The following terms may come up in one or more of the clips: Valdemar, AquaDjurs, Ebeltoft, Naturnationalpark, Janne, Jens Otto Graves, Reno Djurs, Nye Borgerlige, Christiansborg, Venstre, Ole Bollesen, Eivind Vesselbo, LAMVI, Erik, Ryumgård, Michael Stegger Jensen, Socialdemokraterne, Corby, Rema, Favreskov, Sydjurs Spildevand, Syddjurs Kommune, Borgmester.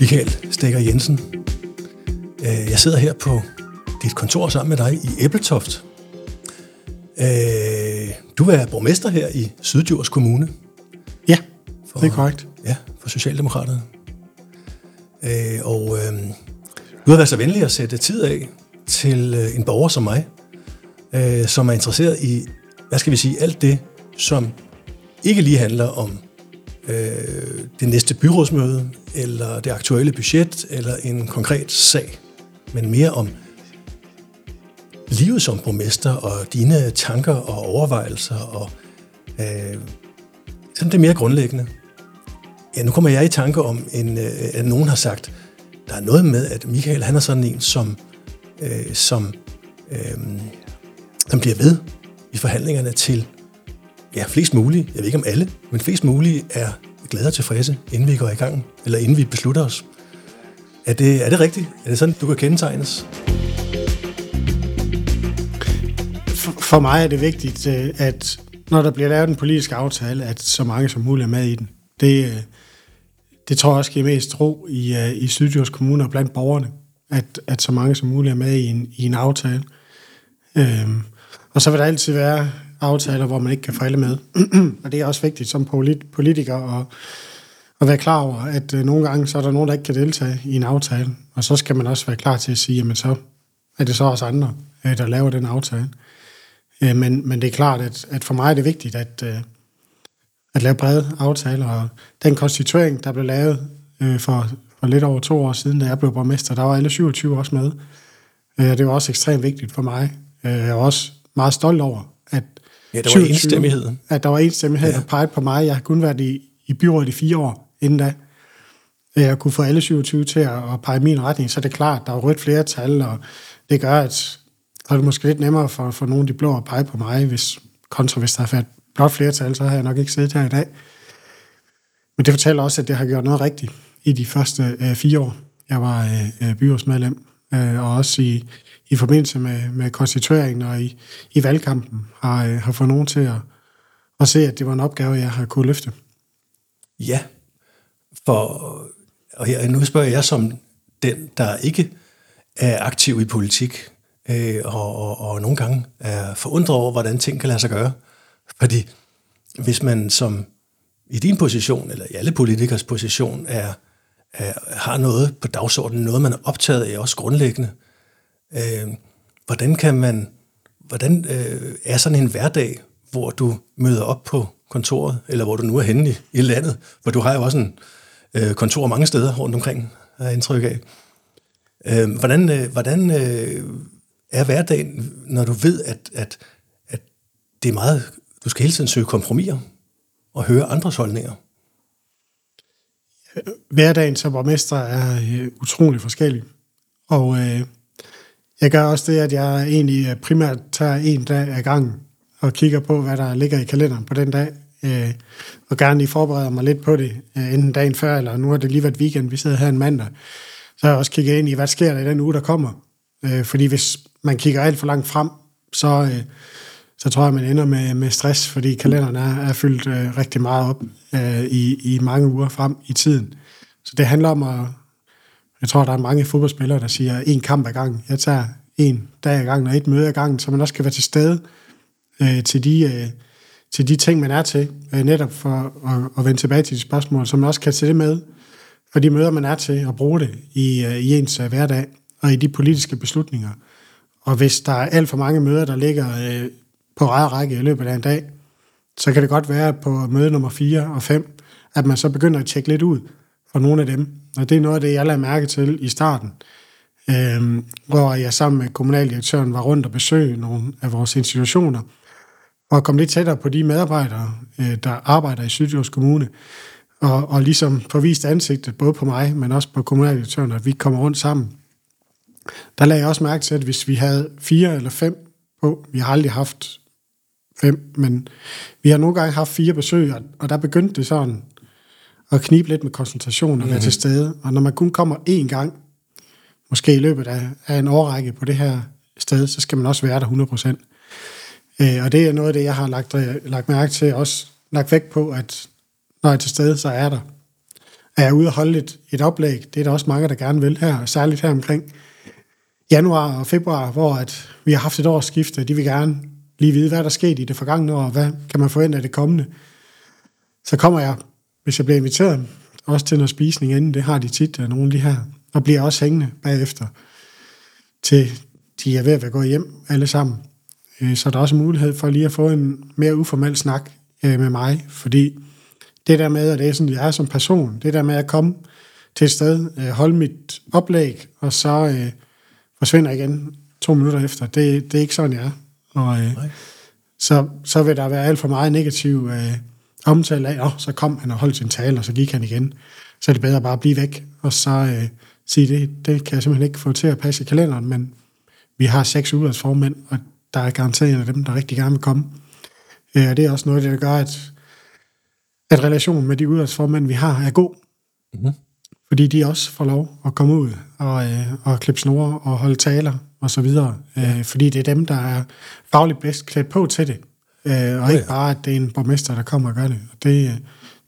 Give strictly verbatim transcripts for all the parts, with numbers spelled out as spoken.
Michael Stegger Jensen. Jeg sidder her på dit kontor sammen med dig i Ebeltoft. Du er borgmester her i Syddjurs Kommune. Ja, for, det er korrekt. Ja, for Socialdemokraterne. Og øh, du har været så venlig at sætte tid af til en borger som mig, øh, som er interesseret i, hvad skal vi sige, alt det, som ikke lige handler om øh, det næste byrådsmøde, eller det aktuelle budget, eller en konkret sag, men mere om livet som borgmester, og dine tanker og overvejelser, og øh, sådan det mere grundlæggende. Ja, nu kommer jeg i tanke om, en, at nogen har sagt, der er noget med, at Michael, han er sådan en, som, øh, som, øh, som bliver ved i forhandlingerne til, ja, flest mulige, jeg ved ikke om alle, men flest mulige er glade og tilfredse, inden vi går i gang, eller inden vi beslutter os. Er det, er det rigtigt? Er det sådan, du kan kendetegnes? For, for mig er det vigtigt, at når der bliver lavet en politisk aftale, at så mange som muligt er med i den. Det, det tror jeg også giver mest ro i, i Syddjurs Kommune og blandt borgerne, at, at så mange som muligt er med i en, i en aftale. Øhm, og så vil der altid være aftaler, hvor man ikke kan få alle med. Og det er også vigtigt som polit- politiker at, at være klar over, at nogle gange så er der nogen, der ikke kan deltage i en aftale. Og så skal man også være klar til at sige, jamen så er det så også andre, der laver den aftale. Øh, men, men det er klart, at, at for mig er det vigtigt, at... at lave brede aftaler, og den konstituering, der blev lavet øh, for, for lidt over to år siden, da jeg blev borgmester, der var alle syvogtyve også med. Øh, det var også ekstremt vigtigt for mig. Øh, jeg var også meget stolt over, at, ja, der, syvogtyve, var enstemmighed. At der var enstemmighed, ja. Der pegede på mig. Jeg har kun været i, i byrådet i fire år inden da. Jeg kunne få alle syvogtyve til at, at pege min retning, så det er klart, der er rødt flertal, og det gør, at det er måske lidt nemmere for, for nogle af de blå at pege på mig, hvis, kontra hvis der er fat blot flertal, så har jeg nok ikke siddet her i dag. Men det fortæller også, at det har gjort noget rigtigt i de første øh, fire år, jeg var øh, byrådsmedlem. Øh, og også i, i forbindelse med, med konstitueringen og i, i valgkampen har, øh, har fået nogen til at, at se, at det var en opgave, jeg har kunnet løfte. Ja, for, og her, nu spørger jeg som den, der ikke er aktiv i politik, øh, og, og, og nogle gange er forundret over, hvordan ting kan lade sig gøre. Fordi hvis man som i din position, eller i alle politikers position, er, er, har noget på dagsordenen, noget man er optaget af, også grundlæggende, øh, hvordan kan man, hvordan øh, er sådan en hverdag, hvor du møder op på kontoret, eller hvor du nu er henne i, i landet, for du har jo også en øh, kontor mange steder rundt omkring, har jeg indtryk af. Øh, hvordan øh, hvordan øh, er hverdagen, når du ved, at, at, at det er meget... Du skal hele tiden søge kompromiser og høre andres holdninger. Hverdagen som borgmester er øh, utrolig forskellig. Og øh, jeg gør også det, at jeg egentlig primært tager en dag ad gangen og kigger på, hvad der ligger i kalenderen på den dag. Øh, og gerne lige forbereder mig lidt på det, øh, enten dagen før, eller nu har det lige været weekend, vi sidder her en mandag. Så har jeg også kigget ind i, hvad sker der i den uge, der kommer. Øh, fordi hvis man kigger alt for langt frem, så... Øh, så tror jeg, man ender med, med stress, fordi kalenderen er, er fyldt øh, rigtig meget op øh, i, i mange uger frem i tiden. Så det handler om at... Jeg tror, der er mange fodboldspillere, der siger, en kamp ad gangen. Jeg tager en dag ad gangen og et møde ad gangen, så man også kan være til stede øh, til, de, øh, til de ting, man er til. Øh, netop for at, at vende tilbage til de spørgsmål, så man også kan tage det med for de møder, man er til, og bruge det i, øh, i ens hverdag og i de politiske beslutninger. Og hvis der er alt for mange møder, der ligger... Øh, på række i løbet af en dag, så kan det godt være på møde nummer fire og fem, at man så begynder at tjekke lidt ud for nogle af dem. Og det er noget af det, jeg lader mærke til i starten, øhm, hvor jeg sammen med kommunaldirektøren var rundt og besøgte nogle af vores institutioner, og kom lidt tættere på de medarbejdere, øh, der arbejder i Syddjurs Kommune, og, og ligesom forviste ansigtet både på mig, men også på kommunaldirektøren, at vi kommer rundt sammen. Der lagde jeg også mærke til, at hvis vi havde fire eller fem på, vi har aldrig haft fem, men vi har nogle gange haft fire besøg, og der begyndte det sådan at knibe lidt med koncentration og være til stede. Og når man kun kommer én gang, måske i løbet af en årrække på det her sted, så skal man også være der hundrede procent. Og det er noget af det, jeg har lagt, lagt mærke til, også lagt vægt på, at når jeg er til stede, så er der. er ude og holde et, et oplæg. Det er der også mange, der gerne vil her, særligt her omkring januar og februar, hvor at vi har haft et årsskifte. De vil gerne lige vide, hvad der skete i det forgangne år, og hvad kan man forvente af det kommende. Så kommer jeg, hvis jeg bliver inviteret, også til noget spisning inden. Det har de tit, og nogle af de her, og bliver også hængende bagefter, til de er ved at være gået hjem alle sammen. Så der er også mulighed for lige at få en mere uformel snak med mig, fordi det der med, at det er sådan, jeg er som person, det der med at komme til et sted, holde mit oplæg, og så øh, forsvinder igen to minutter efter, det, det er ikke sådan, jeg er. Og, øh, så, så vil der være alt for meget negativ øh, omtale af, oh, så kom han og holdt sin tale, og så gik han igen. Så er det bedre bare at blive væk, og så øh, sige det. Det kan jeg simpelthen ikke få til at passe i kalenderen, men vi har seks ugers formænd, og der er garanteret af dem, der rigtig gerne vil komme. Øh, og det er også noget, der gør, at at relationen med de udvalgsformænd, vi har, er god. Mm-hmm. Fordi de også får lov at komme ud og, øh, og klippe snore og holde taler og så videre. Øh, fordi det er dem, der er fagligt bedst klædt på til det. Øh, og oh, ja. Ikke bare, at det er en borgmester, der kommer og gør det. Og det,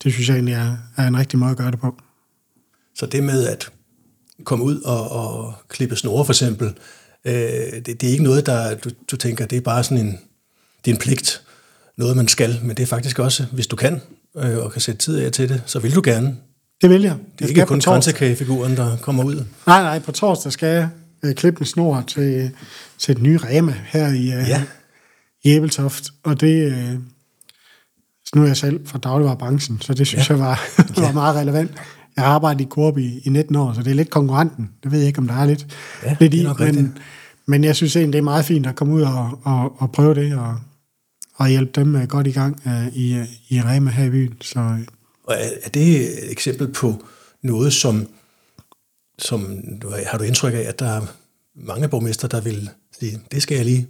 det synes jeg egentlig er, er en rigtig måde at gøre det på. Så det med at komme ud og, og klippe snore for eksempel, øh, det, det er ikke noget, der du, du tænker, det er bare sådan en, det er en pligt. Noget, man skal. Men det er faktisk også, hvis du kan, og kan sætte tid af til det, så vil du gerne. Det vil jeg. Det er ikke kun grænsekagefiguren, der kommer ud. Nej, nej, på torsdag skal jeg øh, klippe en snor til, til et nye Rema her i, øh, ja. i Ebeltoft, og det øh, nu er jeg selv fra dagligvarebranchen, så det synes ja. jeg var, var meget relevant. Jeg har arbejdet i Corby i, i nitten år, så det er lidt konkurrenten. Det ved jeg ikke, om der er lidt, ja, lidt i, men, men, men jeg synes egentlig, det er meget fint at komme ud og, og, og prøve det, og og hjælpe dem godt i gang uh, i, i Rema her i byen. Så. Og er det et eksempel på noget, som, som har du indtryk af, at der er mange borgmester, der vil sige, det skal jeg lige,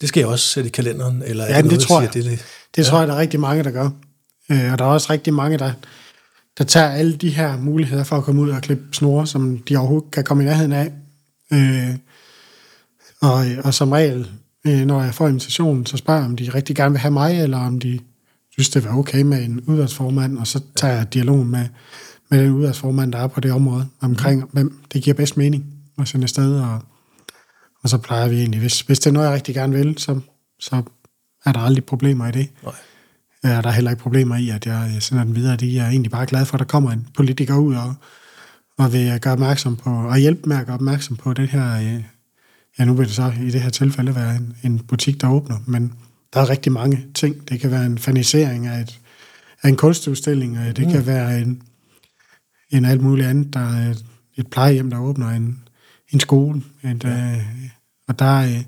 det skal jeg også sætte i kalenderen? Eller ja, er det, noget, det tror siger, jeg. Det, det, det ja. tror jeg, der er rigtig mange, der gør. Og der er også rigtig mange, der, der tager alle de her muligheder for at komme ud og klippe snore, som de overhovedet kan komme i nærheden af. Og, og som regel, når jeg får invitationen, så spørger jeg, om de rigtig gerne vil have mig, eller om de synes, det var okay med en udvalgsformand, og så tager jeg dialog med, med den udvalgsformand, der er på det område, omkring, hvem det giver bedst mening at sende afsted, og, og så plejer vi egentlig, hvis, hvis det er noget, jeg rigtig gerne vil, så, så er der aldrig problemer i det. Nej. Er der heller ikke problemer i, at jeg sender den videre. Det er jeg egentlig bare glad for, at der kommer en politiker ud, og, og vil gøre opmærksom på, og hjælpe med at gøre opmærksom på det her. Ja, nu vil det så i det her tilfælde være en, en butik, der åbner, men der er rigtig mange ting. Det kan være en fanisering af, et, af en kunstudstilling, og det mm. kan være en, en alt muligt andet. Der er et, et plejehjem, der åbner, en, en skole. Et, ja. øh, og der, øh,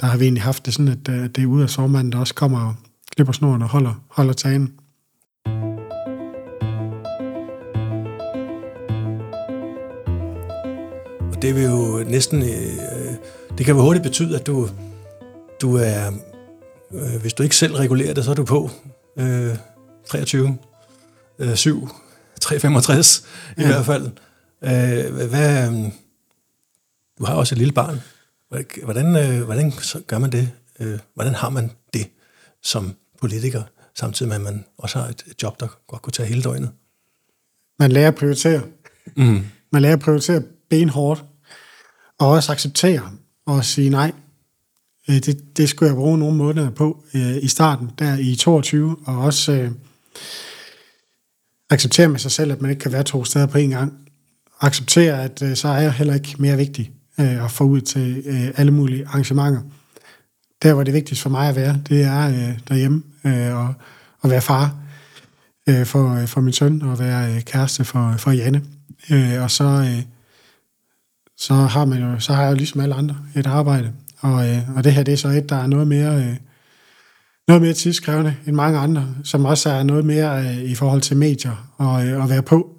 der har vi egentlig haft det sådan, at øh, det er ude af sovmanden, der også kommer og klipper snoren og holder, holder tagen. Det vil jo næsten, øh, det kan jo hurtigt betyde, at du, du er, øh, hvis du ikke selv regulerer det, så er du på øh, treogtyve, syv, tre hundrede femogtres i ja. hvert fald. Øh, hvad, øh, du har også et lille barn. Hvordan, øh, hvordan gør man det? Øh, hvordan har man det som politiker, samtidig med at man også har et job, der godt kunne tage hele døgnet? Man lærer at prioritere. Mm. Man lærer at prioritere benhårdt, og også acceptere og sige nej. Det, det skulle jeg bruge nogle måneder på øh, i starten, der i toogtyve, og også øh, acceptere med sig selv, at man ikke kan være to steder på en gang. Acceptere, at øh, så er jeg heller ikke mere vigtig øh, at få ud til øh, alle mulige arrangementer. Der, hvor det vigtigste for mig at være, det er øh, derhjemme, øh, og, og være far øh, for, øh, for min søn, og være øh, kæreste for, for Janne. Øh, og så... Øh, så har man jo, så har jeg jo ligesom alle andre et arbejde, og, øh, og det her, det er så et, der er noget mere, øh, noget mere tidskrævende end mange andre, som også er noget mere øh, i forhold til medier, og øh, at være på,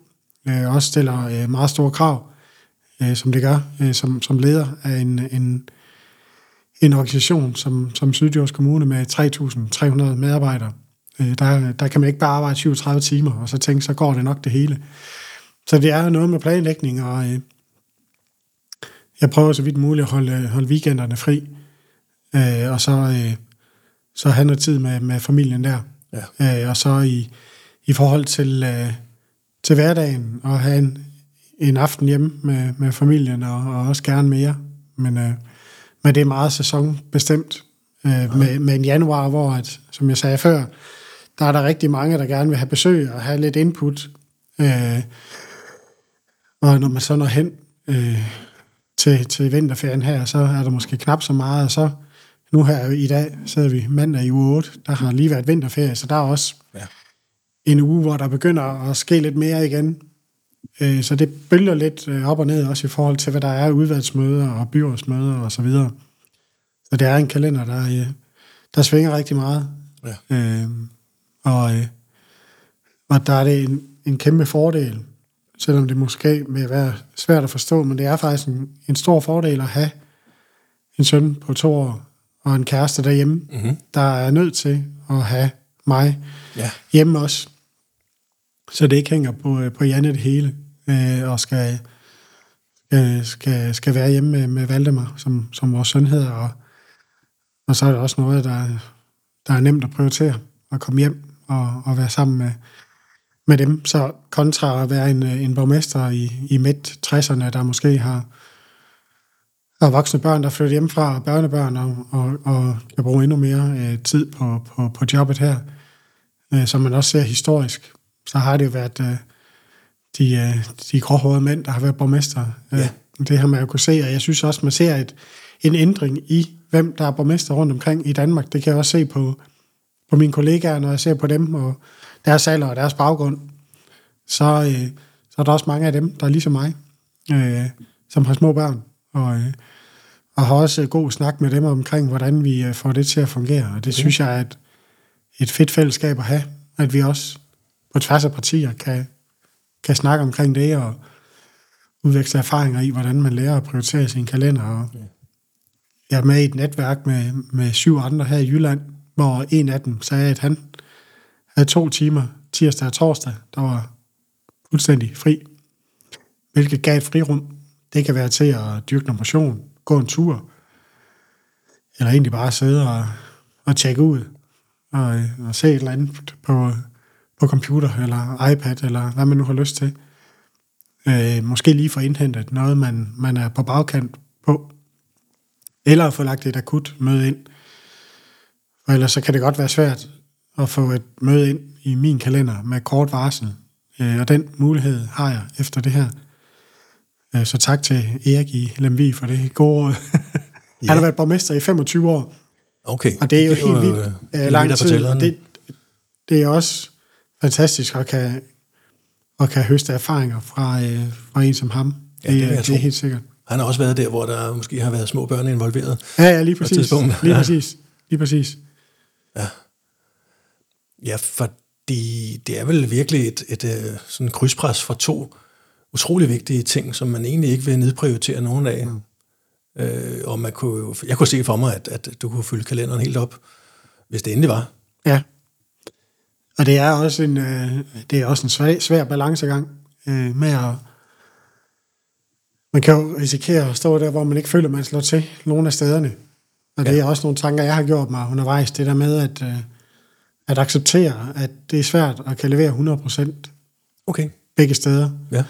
øh, også stiller øh, meget store krav, øh, som det gør, øh, som, som leder af en, en, en organisation, som, som Syddjurs Kommune med tre tusind tre hundrede medarbejdere. Øh, der, der kan man ikke bare arbejde syvogtredive timer, og så tænke, så går det nok det hele. Så det er noget med planlægning, og øh, jeg prøver så vidt muligt at holde, holde weekenderne fri, øh, og så, øh, så have noget tid med, med familien der. Ja. Øh, og så i, i forhold til, øh, til hverdagen og have en, en aften hjemme med, med familien og, og også gerne mere. Men, øh, men det er meget sæsonbestemt. Øh, ja. med, med en januar, hvor, at, som jeg sagde før, der er der rigtig mange, der gerne vil have besøg og have lidt input. Øh, og når man så når hen øh, til, til vinterferien her, så er der måske knap så meget, og så nu her i dag sidder vi mandag i uge otte, der har lige været vinterferie, så der er også ja. en uge, hvor der begynder at ske lidt mere igen. Øh, så det bølger lidt op og ned, også i forhold til, hvad der er udvalgsmøder og byrådsmøder og så videre. Så det er en kalender, der, der svinger rigtig meget. Ja. Øh, og, og der er det en, en kæmpe fordel, selvom det måske vil være svært at forstå, men det er faktisk en, en stor fordel at have en søn på to år og en kæreste derhjemme, mm-hmm. der er nødt til at have mig ja. hjemme også. Så det ikke hænger på, på Janne det hele, øh, og skal, øh, skal, skal være hjemme med, med Valdemar, som, som vores søn hedder, og, og så er det også noget, der, der er nemt at prioritere, at komme hjem og, og være sammen med, med dem. Så kontra at være en, en borgmester i, i midt tresserne, der måske har, har voksne børn, der flytter hjemmefra, og børnebørn, og, og, og kan bruge endnu mere øh, tid på, på, på jobbet her, øh, som man også ser historisk. Så har det jo været øh, de, øh, de gråhårede mænd, der har været borgmester. Øh, ja. Det har man jo kunne se, og jeg synes også, man ser et, en ændring i, hvem der er borgmester rundt omkring i Danmark. Det kan jeg også se på, på mine kollegaer, når jeg ser på dem, og deres alder og deres baggrund. Så, øh, så er der også mange af dem, der er ligesom mig, øh, som har små børn, og, øh, og har også god snak med dem omkring, hvordan vi øh, får det til at fungere. Og det okay. synes jeg er et, et fedt fællesskab at have, at vi også på tværs af partier kan, kan snakke omkring det og udveksle erfaringer i, hvordan man lærer at prioritere sin kalender. Og jeg er med i et netværk med, med syv andre her i Jylland, hvor en af dem sagde, at han havde to timer tirsdag og torsdag, der var fuldstændig fri, hvilket gav et frirum. Det kan være til at dyrke noget motion, gå en tur, eller egentlig bare sidde og, og tjekke ud og, og se et eller andet på på computer, eller iPad, eller hvad man nu har lyst til. Øh, måske lige få indhentet noget, man, man er på bagkant på. Eller få lagt et akut møde ind. Og ellers så kan det godt være svært at få et møde ind i min kalender med kort varsel. Øh, og den mulighed har jeg efter det her. Øh, så tak til Erik i L A M V I for det gode. Han har været borgmester i femogtyve år. Okay. Og det er jo det helt vildt øh, lang tid. Det, det er også fantastisk, og kan, og kan høste erfaringer fra, øh, fra en som ham. Ja, det, det, det er helt sikkert. Han har også været der, hvor der måske har været små børn involveret. Ja, ja, lige præcis. Lige præcis. Lige præcis. Ja. Ja, fordi det er vel virkelig et, et, et sådan krydspres fra to utrolig vigtige ting, som man egentlig ikke vil nedprioritere nogen af. Mm. Øh, og man kunne, jeg kunne se for mig, at, at du kunne fylde kalenderen helt op, hvis det endelig var. Ja. Og det er også en, øh, det er også en svær, svær balancegang øh, med at... Man kan jo risikere at stå der, hvor man ikke føler, man slår til nogle af stederne. Og ja. det er også nogle tanker, jeg har gjort mig undervejs. Det der med at, øh, at acceptere, at det er svært at kan levere hundrede procent okay. begge steder. Ja.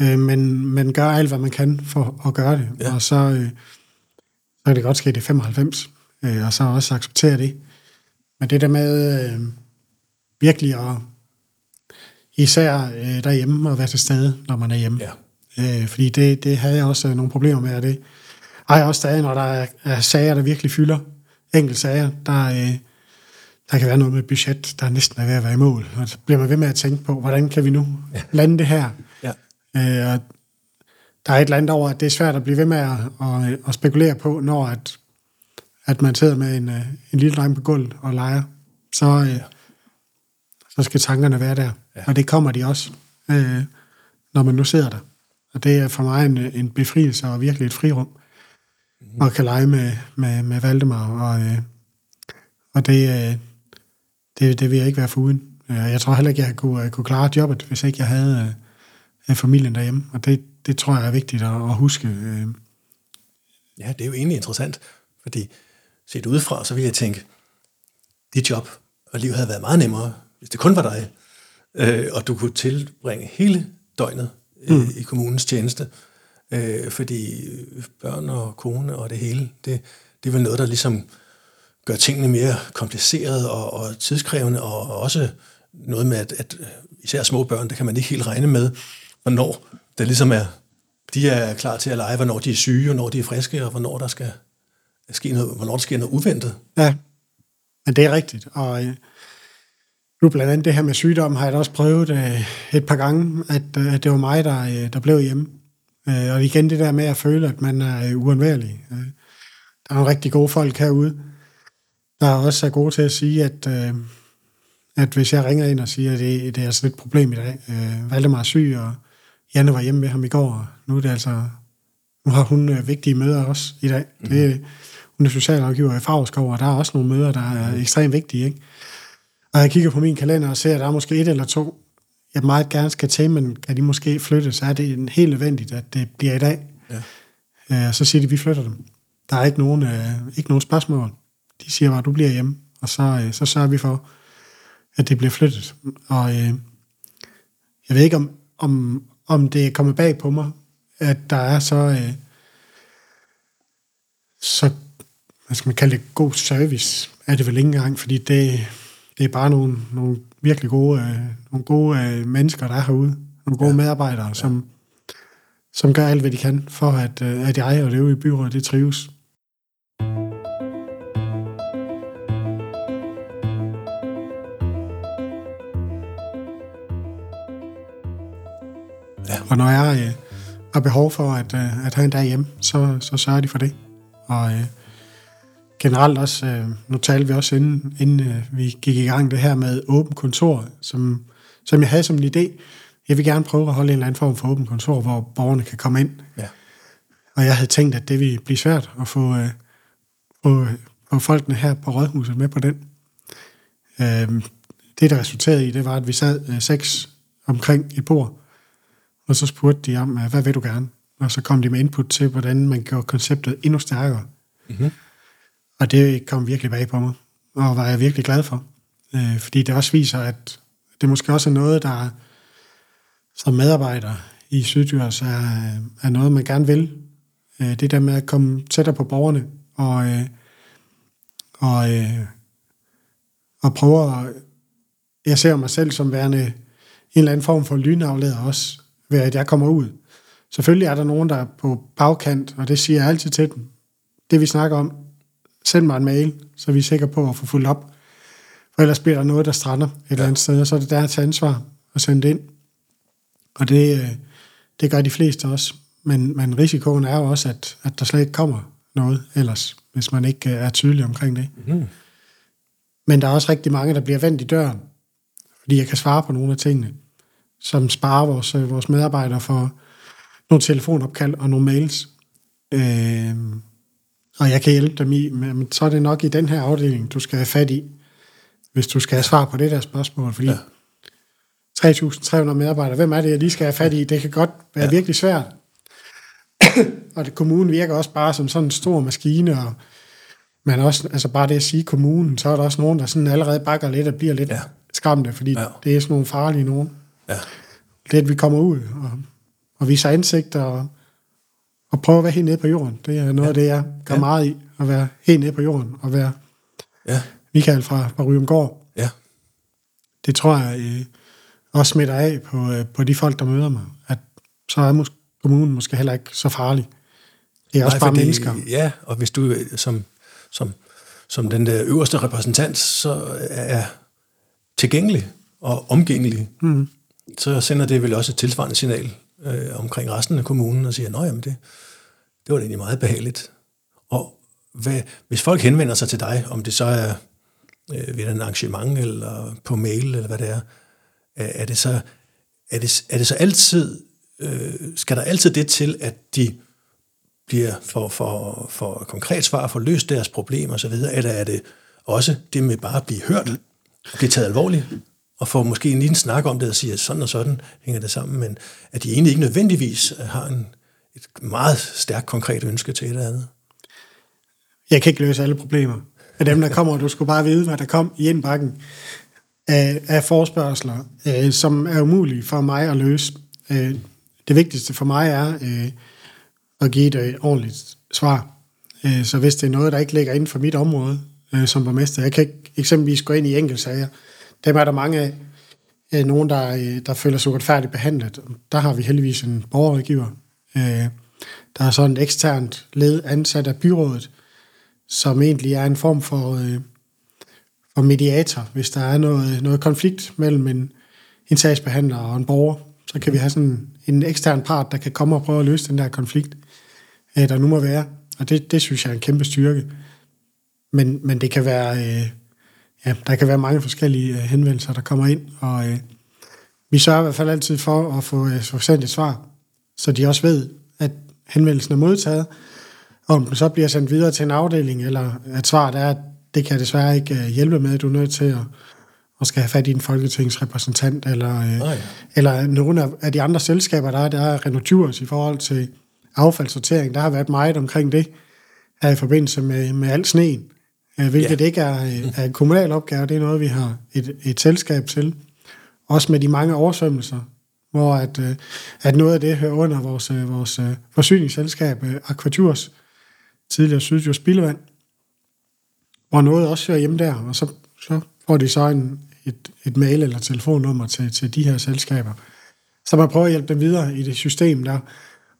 Øh, men man gør alt, hvad man kan for at gøre det. Ja. Og så, øh, så kan det godt ske, det femoghalvfems. Øh, og så også acceptere det. Men det der med... Øh, virkelig, og især øh, derhjemme og være til stede, når man er hjemme. Ja. Øh, fordi det, det havde jeg også nogle problemer med, og det har jeg også stadig, når der er, er sager, der virkelig fylder. Enkelte sager, der, øh, der kan være noget med budget, der næsten er ved at være i mål. Og så bliver man ved med at tænke på, hvordan kan vi nu ja. lande det her? Ja. Øh, og der er et eller andet over, at det er svært at blive ved med at, at, at spekulere på, når at, at man sidder med en, en lille dreng på gulvet og leger. Så... Øh, ja. Så skal tankerne være der, ja. og det kommer de også, øh, når man nu sidder der. Og det er for mig en, en befrielse og virkelig et frirum, mm-hmm. og kan lege med, med, med Valdemar, og, øh, og det, øh, det, det vil jeg ikke være foruden. Jeg tror heller ikke, jeg kunne, kunne klare jobbet, hvis ikke jeg havde øh, familien derhjemme, og det, det tror jeg er vigtigt at, at huske. Øh. Ja, det er jo egentlig interessant, fordi set udefra, så ville jeg tænke, dit job og liv havde været meget nemmere, hvis det kun var dig, øh, og du kunne tilbringe hele døgnet øh, mm. i kommunens tjeneste, øh, fordi børn og kone og det hele, det, det er vel noget, der ligesom gør tingene mere komplicerede og, og tidskrævende, og, og også noget med, at, at især små børn, det kan man ikke helt regne med, hvornår det ligesom er, de er klar til at lege, hvornår de er syge, hvornår de er friske, og hvornår der skal ske noget, hvornår der sker noget uventet. Ja, men det er rigtigt, og øh, nu blandt andet det her med sygdom har jeg da også prøvet øh, et par gange, at øh, det var mig, der, øh, der blev hjemme. Øh, og igen det der med at føle, at man er øh, uundværlig. Øh, der er nogle rigtig gode folk herude, der også er gode til at sige, at, øh, at hvis jeg ringer ind og siger, at det, det er altså lidt problem i dag, øh, Valdemar er syg, og Janne var hjemme med ham i går, og nu er det altså, nu har hun øh, vigtige møder også i dag. Mm. Det, hun er socialrådgiver i Favreskov, og der er også nogle møder, der er mm. ekstremt vigtige, ikke? Og jeg kigger på min kalender og ser, at der er måske et eller to, jeg meget gerne skal til, men kan de måske flytte, så er det helt nødvendigt, at det bliver i dag. Ja. Øh, så siger de, vi flytter dem. Der er ikke nogen, øh, ikke nogen spørgsmål. De siger bare, du bliver hjemme, og så, øh, så sørger vi for, at det bliver flyttet. Og øh, jeg ved ikke, om, om, om det er kommet bag på mig, at der er så, øh, så hvad skal man kalde det, god service, er det vel ikke engang, fordi det, det er bare nogle, nogle virkelig gode, øh, nogle gode øh, mennesker, der er herude, nogle gode ja. medarbejdere, ja. som, som gør alt, hvad de kan, for at, øh, at jeg og det øvrige byrådet, det trives. Og når jeg øh, har behov for at, øh, at have en dag hjemme, så, så sørger de for det. Og øh, generelt også, øh, nu talte vi også inden, inden øh, vi gik i gang det her med åben kontor, som, som jeg havde som en idé. Jeg vil gerne prøve at holde en eller anden form for åben kontor, hvor borgerne kan komme ind. Ja. Og jeg havde tænkt, at det ville blive svært at få, øh, få, få folkene her på Rådhuset med på den. Øh, det, der resulterede i, det var, at vi sad øh, seks omkring et bord, og så spurgte de om, hvad vil du gerne? Og så kom de med input til, hvordan man gjorde konceptet endnu stærkere. Mm-hmm. Og det kom virkelig bag på mig, og var jeg virkelig glad for. Øh, fordi det også viser, at det måske også er noget, der som medarbejder i Syddjurs er, er noget, man gerne vil. Øh, det der med at komme tættere på borgerne, og, øh, og, øh, og prøve at... Jeg ser mig selv som værende en eller anden form for lynafleder også, ved at jeg kommer ud. Selvfølgelig er der nogen, der er på bagkant, og det siger jeg altid til dem. Det vi snakker om, send mig en mail, så vi er sikre på at få fuldt op. For ellers bliver der noget, der strander et ja. eller andet sted, og så er det deres ansvar at sende det ind. Og det, det gør de fleste også. Men, men risikoen er jo også, at, at der slet ikke kommer noget ellers, hvis man ikke er tydelig omkring det. Mm. Men der er også rigtig mange, der bliver vendt i døren, fordi jeg kan svare på nogle af tingene, som sparer vores, vores medarbejdere for nogle telefonopkald og nogle mails. Øh, og jeg kan hjælpe dem i, men så er det nok i den her afdeling, du skal have fat i, hvis du skal have svar på det der spørgsmål. Fordi ja. tre tusind tre hundrede medarbejdere, hvem er det, jeg lige skal have fat i? Det kan godt være ja. virkelig svært. Og det, kommunen virker også bare som sådan en stor maskine, og man også, altså bare det at sige kommunen, så er der også nogen, der sådan allerede bakker lidt og bliver lidt ja. skræmte, fordi ja. det er sådan nogle farlige nogen. Ja. Det, at vi kommer ud og, og viser indsigt og, og prøver at være helt nede på jorden, det er noget ja. af det, jeg gør ja. meget i, at være helt nede på jorden og være ja. Michael fra, fra Ryumgård. Ja. Det tror jeg øh, også smitter af på, øh, på de folk, der møder mig, at så er mås- kommunen måske heller ikke så farlig. Det er Nej, også bare mennesker. Ja, og hvis du som, som, som den der øverste repræsentant, så er tilgængelig og omgængelig, mm. så sender det vel også et tilsvarende signal øh, omkring resten af kommunen og siger, nå jamen, det, det var egentlig meget behageligt. Og hvad, hvis folk henvender sig til dig, om det så er øh, ved et arrangement eller på mail eller hvad det er, er det så, er det, er det så altid, øh, skal der altid det til, at de bliver for, for, for konkret svar, for løst deres problemer osv., eller er det også det med bare at blive hørt og blive taget alvorligt? Og får måske en lille snak om det, og siger, sådan og sådan hænger det sammen, men at de egentlig ikke nødvendigvis har en, et meget stærkt, konkret ønske til et eller andet. Jeg kan ikke løse alle problemer. Af dem, der kommer, du skulle bare vide, hvad der kom i indbakken. af, af forespørgsler, øh, som er umulige for mig at løse. Øh, det vigtigste for mig er øh, at give et øh, ordentligt svar. Øh, så hvis det er noget, der ikke ligger inden for mit område øh, som borgmester, jeg kan ikke eksempelvis gå ind i enkeltsager. Dem er der mange af. Øh, nogen, der, øh, der føler sig uretfærdigt behandlet. Der har vi heldigvis en borgerrådgiver. Øh, der er sådan et eksternt led ansat af byrådet, som egentlig er en form for, øh, for mediator. Hvis der er noget, noget konflikt mellem en, en sagsbehandler og en borger, så kan vi have sådan en ekstern part, der kan komme og prøve at løse den der konflikt, øh, der nu må være. Og det, det synes jeg er en kæmpe styrke. Men, men det kan være, øh, ja, der kan være mange forskellige øh, henvendelser, der kommer ind, og øh, vi sørger i hvert fald altid for at få øh, sendt et svar, så de også ved, at henvendelsen er modtaget, og om den så bliver sendt videre til en afdeling, eller at svaret er, at det kan desværre ikke øh, hjælpe med, at du er nødt til at og skal have fat i en folketingsrepræsentant, eller, øh, oh, ja. eller nogle af de andre selskaber, der er, der er Reno Djurs i forhold til affaldssortering. Der har været meget omkring det her i forbindelse med, med al sneen, øh, hvilket yeah. ikke er, er en kommunal opgave. Det er noget, vi har et, et selskab til. Også med de mange oversvømmelser, hvor at, øh, at noget af det hører under vores, øh, vores øh, forsyningsselskab, øh, AquaDjurs, tidligere Sydjurs Spildevand, hvor noget også hører hjemme der, og så, så får de så en, et, et mail eller telefonnummer til, til de her selskaber. Så man prøver at hjælpe dem videre i det system der.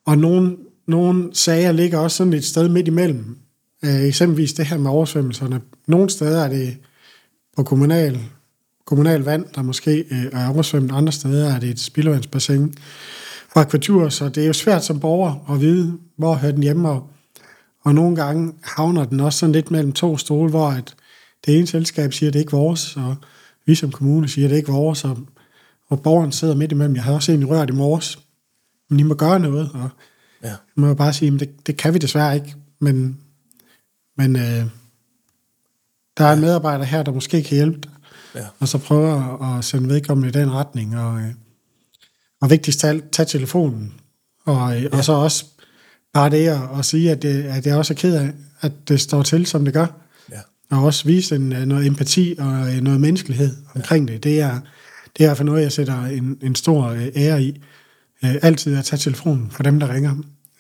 Og nogle, nogle sager ligger også sådan et sted midt imellem. Øh, eksempelvis det her med oversvømmelserne. Nogle steder er det på kommunal, kommunal vand, der måske øh, er oversvømmet. Andre steder er det et spildevandsbassin fra AquaDjurs, så det er jo svært som borger at vide, hvor hører den hjemme. Og, og nogle gange havner den også sådan lidt mellem to stole, hvor et, det ene selskab siger, det er ikke vores, og vi som kommune siger, det er ikke vores, og, og borgeren sidder midt imellem. Jeg havde også egentlig rørt i morges, men I må gøre noget, og ja. må bare sige, at det, det kan vi desværre ikke, men, men øh, der er en medarbejder her, der måske kan hjælpe dig, ja. og så prøver at sende vedkommende i den retning, og, øh, og vigtigst af alt, tage telefonen, og, øh, ja. og så også bare det at, at sige, at, det, at jeg også er ked af, at det står til, som det gør, ja. og også vise en, noget empati og noget menneskelighed omkring ja. det. Det er, det er for noget, jeg sætter en, en stor ære i, altid at tage telefonen for dem, der ringer.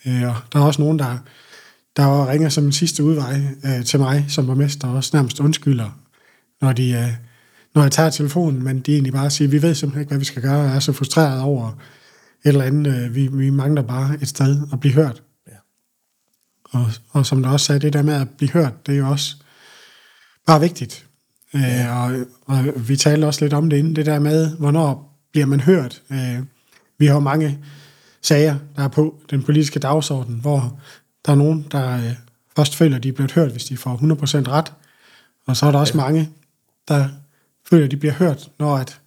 Og der er også nogen, der, der ringer som en sidste udvej til mig som borgmester, og også nærmest undskylder, når, de, når jeg tager telefonen, men de egentlig bare siger, vi ved simpelthen ikke, hvad vi skal gøre, og er så frustreret over et eller andet. Vi, vi mangler bare et sted at blive hørt. Ja. Og, og som der også sagde, det der med at blive hørt, det er jo også bare vigtigt. Ja. Og, og vi talte også lidt om det inden, det der med, hvornår bliver man hørt. Vi har mange sager, der er på den politiske dagsorden, hvor der er nogen, der øh, først føler, de er blevet hørt, hvis de får hundrede procent ret. Og så er der også mange, der føler, de bliver hørt, når at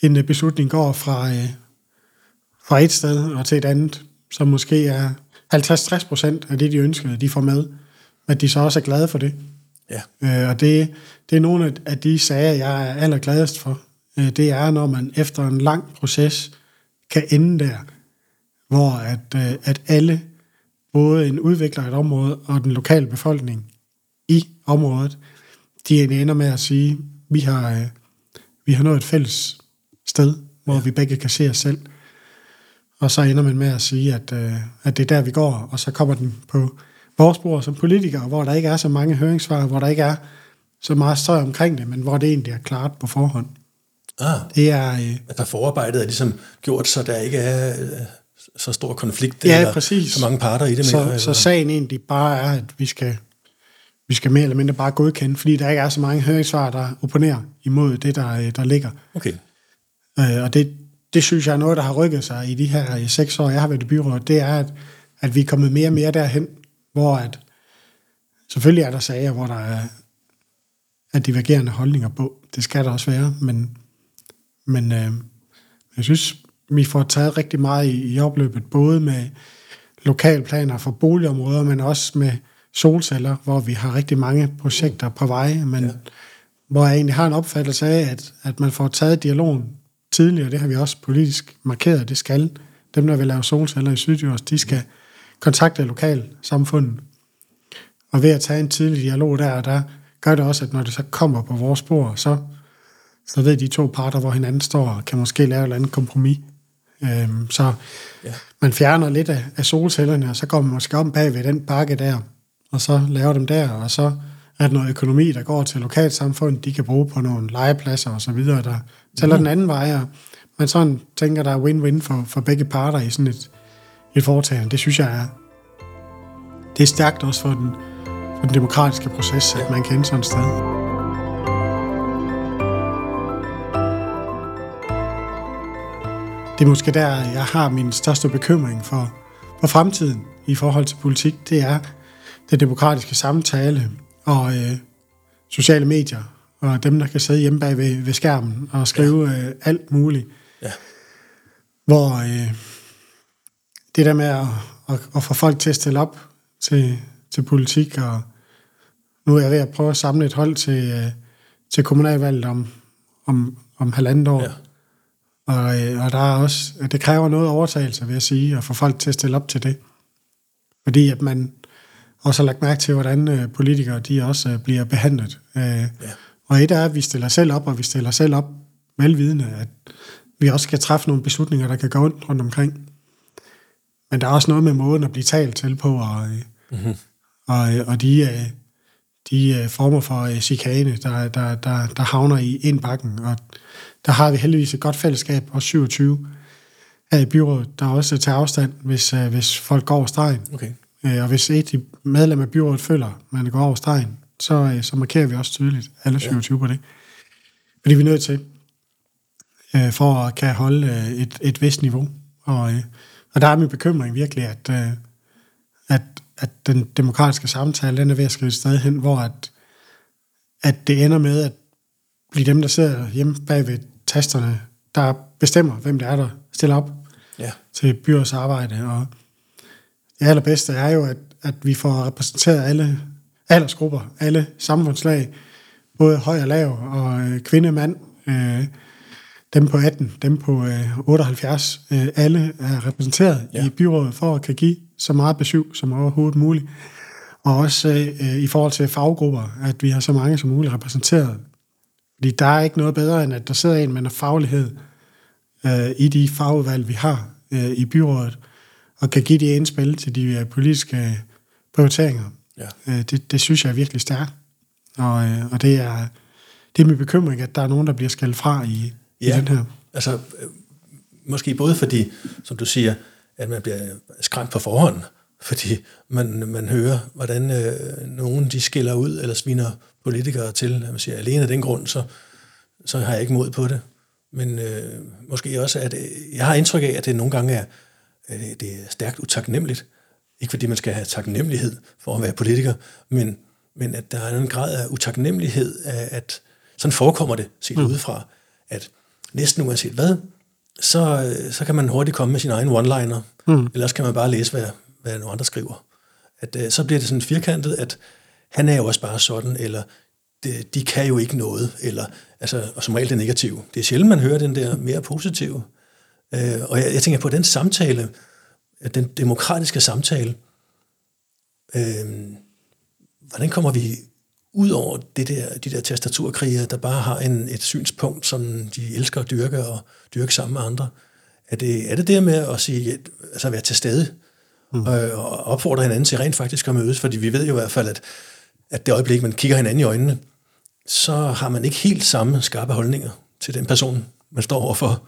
en beslutning går fra, øh, fra et sted og til et andet, som måske er halvtreds til tres procent af det, de ønskede, de får med. Men de så også er glade for det. Ja. Øh, og det, det er nogle af de sager, jeg er allergladest for. Øh, det er, når man efter en lang proces kan ende der, hvor at, at alle, både en udvikler et område og den lokale befolkning i området, de ender med at sige, vi har, vi har nået et fælles sted, hvor ja. vi begge kan se os selv. Og så ender man med at sige, at, at det er der, vi går, og så kommer den på vores bord som politikere, hvor der ikke er så mange høringssvar, hvor der ikke er så meget støj omkring det, men hvor det egentlig er klart på forhånd. Ah, det er, øh, at der forarbejdet er ligesom gjort, så der ikke er øh, så stor konflikt, ja, eller præcis. Så mange parter i det. Så, mere, så sagen egentlig bare er, at vi skal, vi skal mere eller mindre bare godkende, fordi der ikke er så mange høringssvar, der opponerer imod det, der, der ligger. Okay. Øh, og det, det synes jeg er noget, der har rykket sig i de her i seks år, jeg har været i byrådet. Det er, at, at vi er kommet mere og mere derhen, hvor at, selvfølgelig er der sager, hvor der er, er divergerende holdninger på. Det skal der også være, men Men øh, jeg synes, vi får taget rigtig meget i, i opløbet, både med lokalplaner for boligområder, men også med solceller, hvor vi har rigtig mange projekter på vej, men ja. hvor jeg egentlig har en opfattelse af, at, at man får taget dialogen tidligere. Det har vi også politisk markeret, det skal. Dem, der vil lave solceller i Syddjurs, de skal kontakte lokalsamfundet. Og ved at tage en tidlig dialog der, der gør det også, at når det så kommer på vores spor, så så ved de to parter, hvor hinanden står, og kan måske lave et eller andet kompromis. Øhm, så ja. Man fjerner lidt af, af solcellerne, og så går man måske om bag ved den bakke der, og så laver dem der, og så er der noget økonomi, der går til lokalsamfundet, de kan bruge på nogle legepladser og så videre, der tæller mm. den anden vej, og man sådan tænker, der er win-win for, for begge parter i sådan et, et foretagende. Det synes jeg er, det er stærkt også for den, for den demokratiske proces, ja. At man kan ende sådan et sted. Det er måske der, jeg har min største bekymring for, for fremtiden i forhold til politik. Det er den demokratiske samtale og øh, sociale medier og dem, der kan sidde hjemme bag ved, ved skærmen og skrive ja. øh, alt muligt. Ja. Hvor øh, det der med at, at, at få folk til at stille op til, til politik, og nu er jeg ved at prøve at samle et hold til, øh, til kommunalvalget om, om, om halvandet år. Ja. Og, og der er også, det kræver noget overtagelse, vil jeg sige, at få folk til at stille op til det. Fordi at man også har lagt mærke til, hvordan politikere de også bliver behandlet. Ja. Og et er, at vi stiller selv op, og vi stiller selv op velvidende, at vi også skal træffe nogle beslutninger, der kan gå ondt rundt omkring. Men der er også noget med måden at blive talt til på, og, mm-hmm. og, og de, de former for chikane, der, der, der, der havner i indbakken, og der har vi heldigvis et godt fællesskab, også syvogtyve her i byrådet, der også tager afstand, hvis, hvis folk går over stregen. Okay. Og hvis et medlem af byrådet føler, man går over stregen, så, så markerer vi også tydeligt alle syvogtyve ja. På det. Fordi vi er nødt til, for at kan holde et, et vist niveau. Og, og der er min bekymring virkelig, at, at, at den demokratiske samtale, den er ved at skrive et sted hen, hvor at, at det ender med, at blive dem, der sidder hjemme bag ved tasterne, der bestemmer, hvem det er, der stiller op ja. Til byrådets arbejde. Og det allerbedste er jo, at, at vi får repræsenteret alle aldersgrupper, alle samfundslag, både høj og lav, og øh, kvinde, mand, øh, dem på atten, dem på øh, otteoghalvfjerds, øh, alle er repræsenteret ja. I byrådet for at kan give så meget besøg som overhovedet muligt. Og også øh, i forhold til faggrupper, at vi har så mange som muligt repræsenteret. Fordi der er ikke noget bedre, end at der sidder en med faglighed øh, i de fagudvalg, vi har øh, i byrådet, og kan give de indspil til de øh, politiske prioriteringer. Ja. Øh, det, det synes jeg er virkelig stærkt. Og, øh, og det, er, det er min bekymring, at der er nogen, der bliver skældt fra i, ja, i den her. Altså, øh, måske både fordi, som du siger, at man bliver skræmt på forhånd, fordi man, man hører, hvordan øh, nogen de skiller ud eller sviner politikere til, at man siger, alene af den grund, så, så har jeg ikke mod på det. Men øh, måske også, at jeg har indtryk af, at det nogle gange er, øh, det er stærkt utaknemmeligt. Ikke fordi man skal have taknemmelighed for at være politiker, men, men at der er en grad af utaknemmelighed, af, at sådan forekommer det set mm. udefra, at næsten uanset hvad, så, så kan man hurtigt komme med sin egen one-liner, mm. ellers kan man bare læse, hvad, hvad nogle andre skriver. At, øh, så bliver det sådan firkantet, at han er jo også bare sådan, eller de, de kan jo ikke noget, eller, altså, og som regel det negative. Det er sjældent, man hører den der mere positive. Øh, og jeg, jeg tænker på den samtale, den demokratiske samtale, øh, hvordan kommer vi ud over det der, de der tastaturkrigere, der bare har en, et synspunkt, som de elsker at dyrke, og dyrke sammen med andre? Er det, er det der med at sige, altså at være til stede, mm. og, og opfordre hinanden til rent faktisk at mødes, fordi vi ved jo i hvert fald, at at det øjeblik, man kigger hinanden i øjnene, så har man ikke helt samme skarpe holdninger til den person, man står overfor.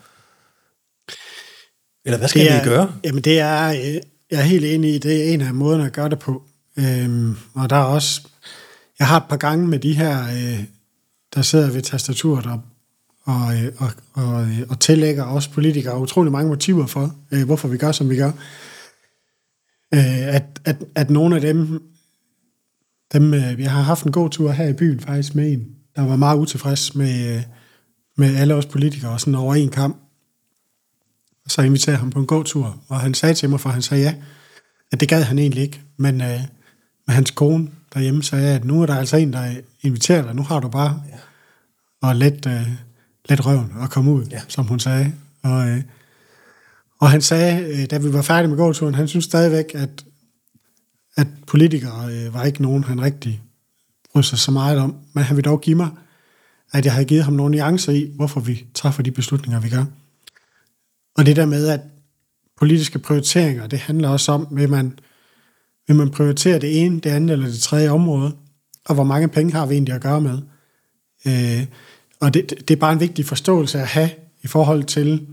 Eller hvad skal vi gøre? Jamen det er, jeg er helt enig i, det er en af måderne at gøre det på. Øhm, og der er også, jeg har et par gange med de her, øh, der sidder ved tastaturet og, og, og, og, og tillægger os politikere utrolig mange motiver for, øh, hvorfor vi gør, som vi gør. Øh, at, at, at nogle af dem, Dem, jeg har haft en god tur her i byen faktisk med en, der var meget utilfreds med, med alle os politikere og sådan over en kamp. Og så inviterede jeg ham på en god tur, og han sagde til mig, for han sagde ja, at det gad han egentlig ikke. Men øh, med hans kone derhjemme sagde, at nu er der altså en, der inviterer dig, nu har du bare ja. Og let, øh, let røven og komme ud, ja. Som hun sagde. Og, øh, og han sagde, øh, da vi var færdige med gåturen, han synes stadigvæk, at at politikere øh, var ikke nogen, han rigtig brød sig så meget om, men han ville dog give mig, at jeg havde givet ham nogle nuancer i, hvorfor vi træffer de beslutninger, vi gør. Og det der med, at politiske prioriteringer, det handler også om, vil man, vil man prioritere det ene, det andet eller det tredje område, og hvor mange penge har vi egentlig at gøre med. Øh, og det, det er bare en vigtig forståelse at have i forhold til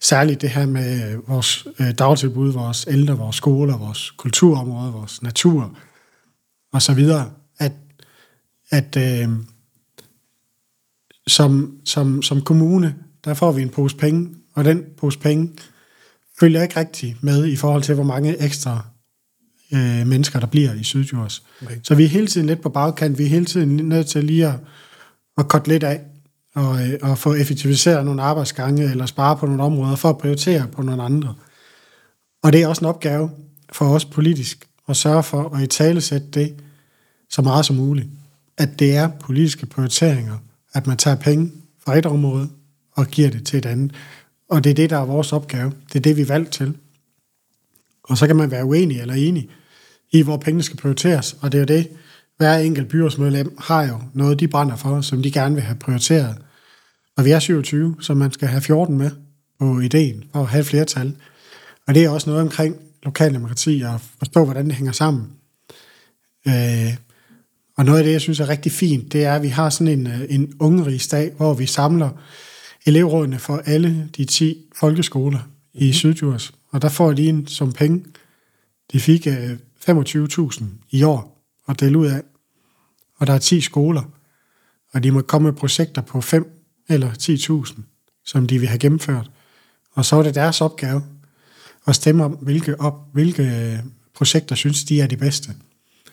særligt det her med vores øh, dagtilbud, vores ældre, vores skoler, vores kulturområde, vores natur og så videre, at, at øh, som, som, som kommune, der får vi en pose penge, og den pose penge følger ikke rigtig med i forhold til, hvor mange ekstra øh, mennesker, der bliver i Syddjurs. Okay. Så vi er hele tiden lidt på bagkant, vi er hele tiden nødt til lige at, at korte lidt af, og, og få effektiviseret nogle arbejdsgange, eller spare på nogle områder, for at prioritere på nogle andre. Og det er også en opgave for os politisk, at sørge for at italesætte det så meget som muligt. At det er politiske prioriteringer, at man tager penge fra et område, og giver det til et andet. Og det er det, der er vores opgave. Det er det, vi er valgt til. Og så kan man være uenig eller enig i, hvor pengene skal prioriteres. Og det er jo det, hver enkelt byrådsmedlem har jo noget, de brænder for, som de gerne vil have prioriteret. Og vi er syvogtyve, så man skal have fjorten med på ideen og have et flertal. Og det er også noget omkring lokaldemokrati og forstå, hvordan det hænger sammen. Øh, og noget af det, jeg synes er rigtig fint, det er, at vi har sådan en, en ungerigsdag, hvor vi samler elevrådene for alle de ti folkeskoler i Syddjurs, og der får de en som penge. De fik femogtyve tusind i år og dele ud af, og der er ti skoler, og de må komme med projekter på fem eller ti tusind, som de vil have gennemført. Og så er det deres opgave at stemme om, hvilke, op, hvilke projekter synes de er de bedste.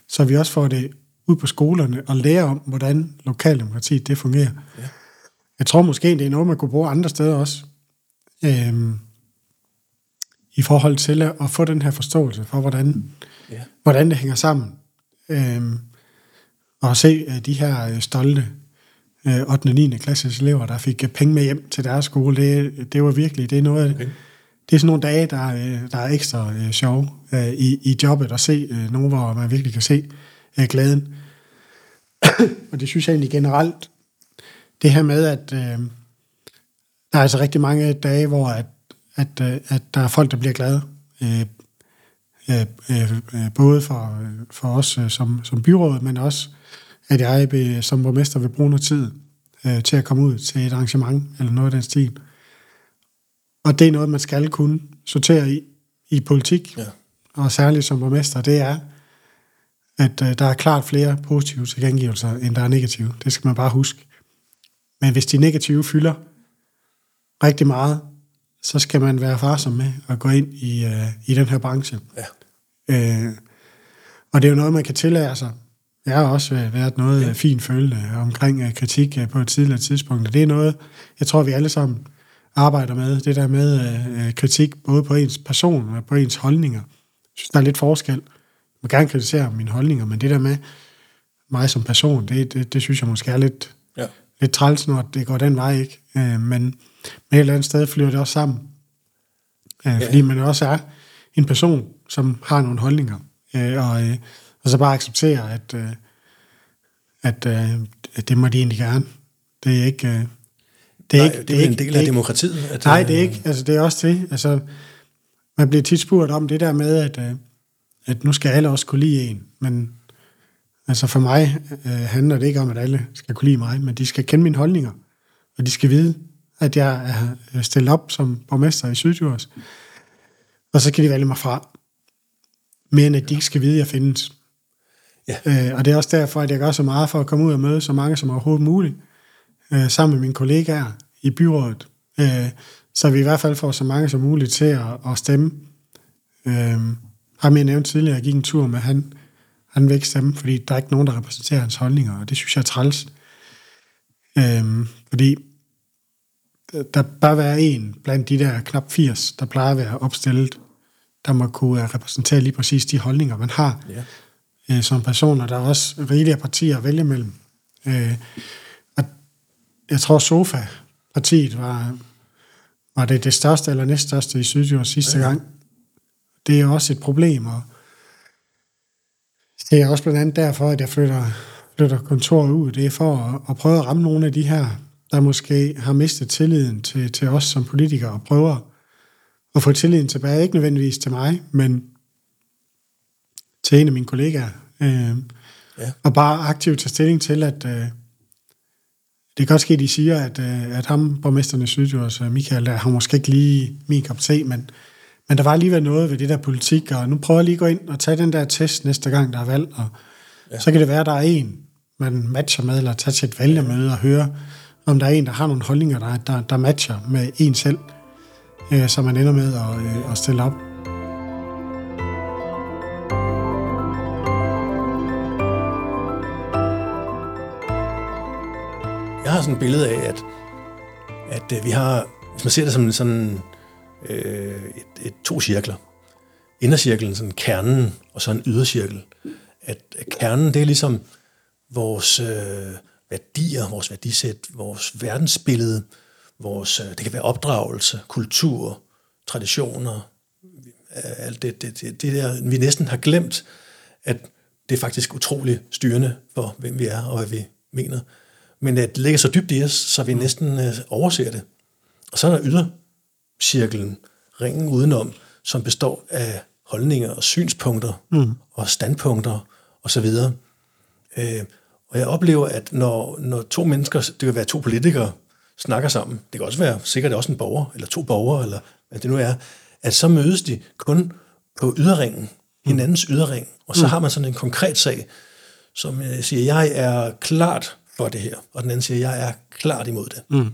Så vi også får det ud på skolerne og lærer om, hvordan lokaldemokratiet det fungerer. Ja. Jeg tror måske, det er noget, man kunne bruge andre steder også, øhm, i forhold til at få den her forståelse for, hvordan, yeah. hvordan det hænger sammen. Øhm, og se de her stolte øh, ottende og niende klasses elever, der fik penge med hjem til deres skole, det, det var virkelig, det er noget, okay. Det er sådan nogle dage, der, der er ekstra øh, sjove øh, i, i jobbet, at se øh, nogen, hvor man virkelig kan se øh, glæden. Og det synes jeg egentlig generelt, det her med, at øh, der er altså rigtig mange dage, hvor at, at, at der er folk, der bliver glade. Øh, øh, øh, både for, for os øh, som, som byråd, men også, at jeg øh, som borgmester vil bruge noget tid øh, til at komme ud til et arrangement, eller noget af den stil. Og det er noget, man skal kunne sortere i, i politik, ja. Og særligt som borgmester, det er, at øh, der er klart flere positive tilkendegivelser, end der er negative. Det skal man bare huske. Men hvis de negative fylder rigtig meget, så skal man være varsom med at gå ind i, øh, i den her branche. Ja. Øh, og det er jo noget, man kan tillære sig. Jeg har også været noget ja. fint følende omkring øh, kritik øh, på et tidligere tidspunkt. Og det er noget, jeg tror, vi alle sammen arbejder med. Det der med øh, kritik, både på ens person og på ens holdninger. Jeg synes, der er lidt forskel. Jeg vil gerne kritisere mine holdninger, men det der med mig som person, det, det, det synes jeg måske er lidt... Ja. Lidt træls, når det går den vej, ikke? Øh, men med et eller andet sted flyver det også sammen. Øh, ja. Fordi man også er en person, som har nogle holdninger. Øh, og, øh, og så bare acceptere, at, øh, at, øh, at det må de egentlig gerne. Det er ikke... Øh, det er nej, ikke, det er en del af demokratiet. At, nej, det er ikke. Altså, det er også det. Altså, man bliver tit spurgt om det der med, at, øh, at nu skal alle også kunne lide en, men... Altså for mig øh, handler det ikke om, at alle skal kunne lide mig, men de skal kende mine holdninger, og de skal vide, at jeg er stillet op som borgmester i Syddjurs. Og så kan de vælge mig fra. Mere end at de ikke skal vide, at jeg findes. Ja. Øh, og det er også derfor, at jeg gør så meget for at komme ud og møde så mange som overhovedet muligt, øh, sammen med mine kollegaer i byrådet. Øh, så vi i hvert fald får så mange som muligt til at, at stemme. Øh, har jeg nævnt tidligere, jeg gik en tur med han, Han vil ikke stemme, fordi der er ikke nogen, der repræsenterer hans holdninger, og det synes jeg er træls. Øhm, fordi der bør være en blandt de der knap firs, der plejer at være opstillet, der må kunne repræsentere lige præcis de holdninger, man har yeah. øh, som person, og der er også rigelige partier at vælge mellem. Øh, og jeg tror, Sofa-partiet var, var det det største eller næststørste i Syddjurs sidste yeah. gang. Det er også et problem, og det er også blandt andet derfor, at jeg flytter, flytter kontoret ud, det er for at, at prøve at ramme nogle af de her, der måske har mistet tilliden til, til os som politikere, og prøver at få tilliden tilbage, ikke nødvendigvis til mig, men til en af mine kollegaer, øh, ja. og bare aktivt tage stilling til, at øh, det kan også ske, at de siger, at, øh, at ham, borgmesteren i Sydjurs, Michael, der har måske ikke lige min kop te, men, men der var alligevel noget ved det der politik, og nu prøver jeg lige at gå ind og tage den der test næste gang, der er valg, og ja. så kan det være, at der er en, man matcher med, eller tager til et vælgermøde og hører, om der er en, der har nogle holdninger, der, der, der matcher med en selv, øh, så man ender med at, øh, at stille op. Jeg har sådan et billede af, at, at vi har, hvis man ser det som sådan øh, et, et, to cirkler, indercirklen, sådan kernen, og så en ydercirkel, at, at kernen, det er ligesom vores øh, værdier, vores værdisæt, vores verdensbillede, vores, øh, det kan være opdragelse, kultur, traditioner, alt det, det, det, det der, vi næsten har glemt, at det er faktisk utroligt styrende for, hvem vi er og hvad vi mener. Men at det ligger så dybt i os, så vi næsten øh, overser det. Og så er der ydercirklen, ringen udenom, som består af holdninger og synspunkter mm. og standpunkter osv. Og, øh, og jeg oplever, at når, når to mennesker, det kan være to politikere, snakker sammen, det kan også være sikkert også en borger, eller to borgere, eller hvad det nu er, at så mødes de kun på yderringen, hinandens yderring, og så mm. har man sådan en konkret sag, som jeg siger, jeg er klart for det her, og den anden siger, jeg er klart imod det. Mm.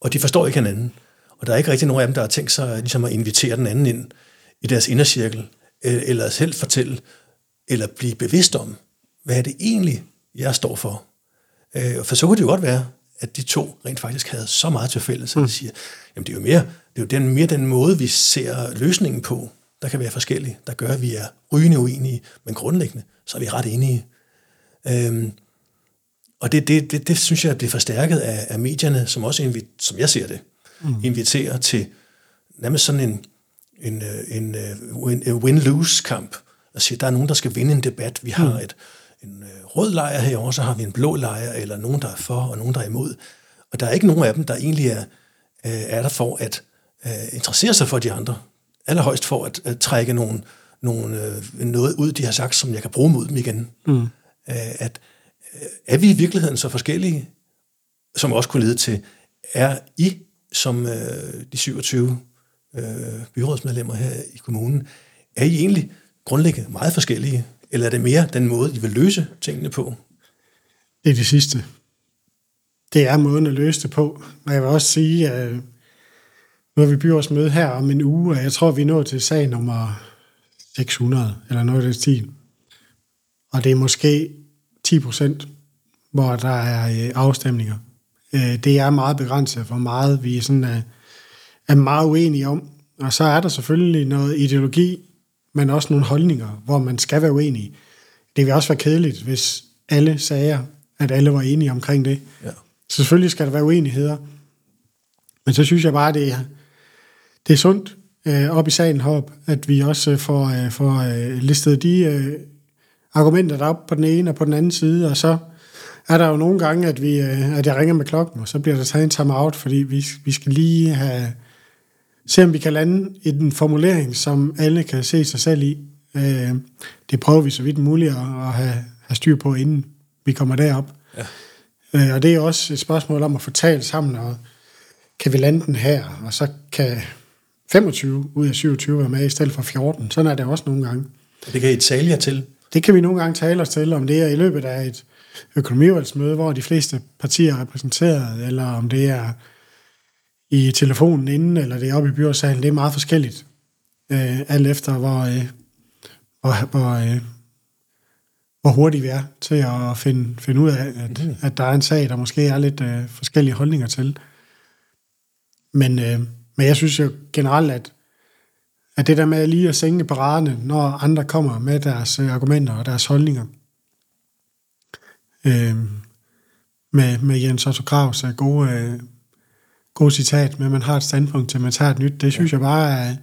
Og de forstår ikke hinanden, og der er ikke rigtig nogen af dem, der har tænkt sig ligesom at invitere den anden ind i deres indercirkel, eller selv fortælle, eller blive bevidst om, hvad er det egentlig, jeg står for. For så kunne det jo godt være, at de to rent faktisk havde så meget til fælles, at de siger, jamen det er jo mere, det er jo den, mere den måde, vi ser løsningen på, der kan være forskellige, der gør, at vi er rygende uenige, men grundlæggende, så er vi ret enige. Øhm, og det, det, det, det synes jeg bliver forstærket af, af medierne, som også, inviter, som jeg ser det, mm. inviterer til nærmest sådan en, en, en, en, en win-lose-kamp, og siger, der er nogen, der skal vinde en debat, vi har mm. et en rød lejr herovre, så har vi en blå lejr, eller nogen, der er for, og nogen, der er imod. Og der er ikke nogen af dem, der egentlig er, er der for at uh, interessere sig for de andre. Allerhøjst for at uh, trække nogen, nogen, uh, noget ud, de har sagt, som jeg kan bruge mod dem igen. Mm. Uh, at, uh, er vi i virkeligheden så forskellige, som også kunne lede til, er I, som uh, de syvogtyve uh, byrådsmedlemmer her i kommunen, er I egentlig grundlæggende meget forskellige? Eller er det mere den måde, I vil løse tingene på? Det er det sidste. Det er måden at løse det på. Og jeg vil også sige, at nu har vi byrådsmøde her om en uge, og jeg tror, vi når til sag nummer seks hundrede, eller noget af den stil. Og det er måske ti procent, hvor der er afstemninger. Det er meget begrænset, hvor meget vi sådan er, er meget uenige om. Og så er der selvfølgelig noget ideologi, men også nogle holdninger, hvor man skal være uenig. Det vil også være kedeligt, hvis alle sagde, at alle var enige omkring det. Ja. Så selvfølgelig skal der være uenigheder, men så synes jeg bare, det er, det er sundt øh, op i salen herop, at vi også får, øh, får øh, listet de øh, argumenter, der er oppe på den ene og på den anden side, og så er der jo nogle gange, at, vi, øh, at jeg ringer med klokken, og så bliver der taget en time-out, fordi vi, vi skal lige have... Se om vi kan lande i den formulering, som alle kan se sig selv i. Øh, det prøver vi så vidt muligt at have, have styr på, inden vi kommer derop. Ja. Øh, og det er også et spørgsmål om at få talt sammen, og kan vi lande den her, og så kan femogtyve ud af syvogtyve være med i stedet for fjorten. Sådan er det også nogle gange. Og det kan I tale jer til? Det kan vi nogle gange tale os til, om det er i løbet af et økonomivalgsmøde, hvor de fleste partier er repræsenteret, eller om det er... i telefonen inden, eller det er oppe i byrådssalen, det er meget forskelligt. Øh, alt efter, hvor, øh, hvor, hvor, øh, hvor hurtigt vi er til at finde, finde ud af, at, mm. at der er en sag, der måske er lidt øh, forskellige holdninger til. Men, øh, men jeg synes jo generelt, at, at det der med lige at sænke paraderne, når andre kommer med deres øh, argumenter og deres holdninger, øh, med, med Jens Otto Graves gode... Øh, god citat, men man har et standpunkt til, man tager et nyt. Det synes jeg bare, at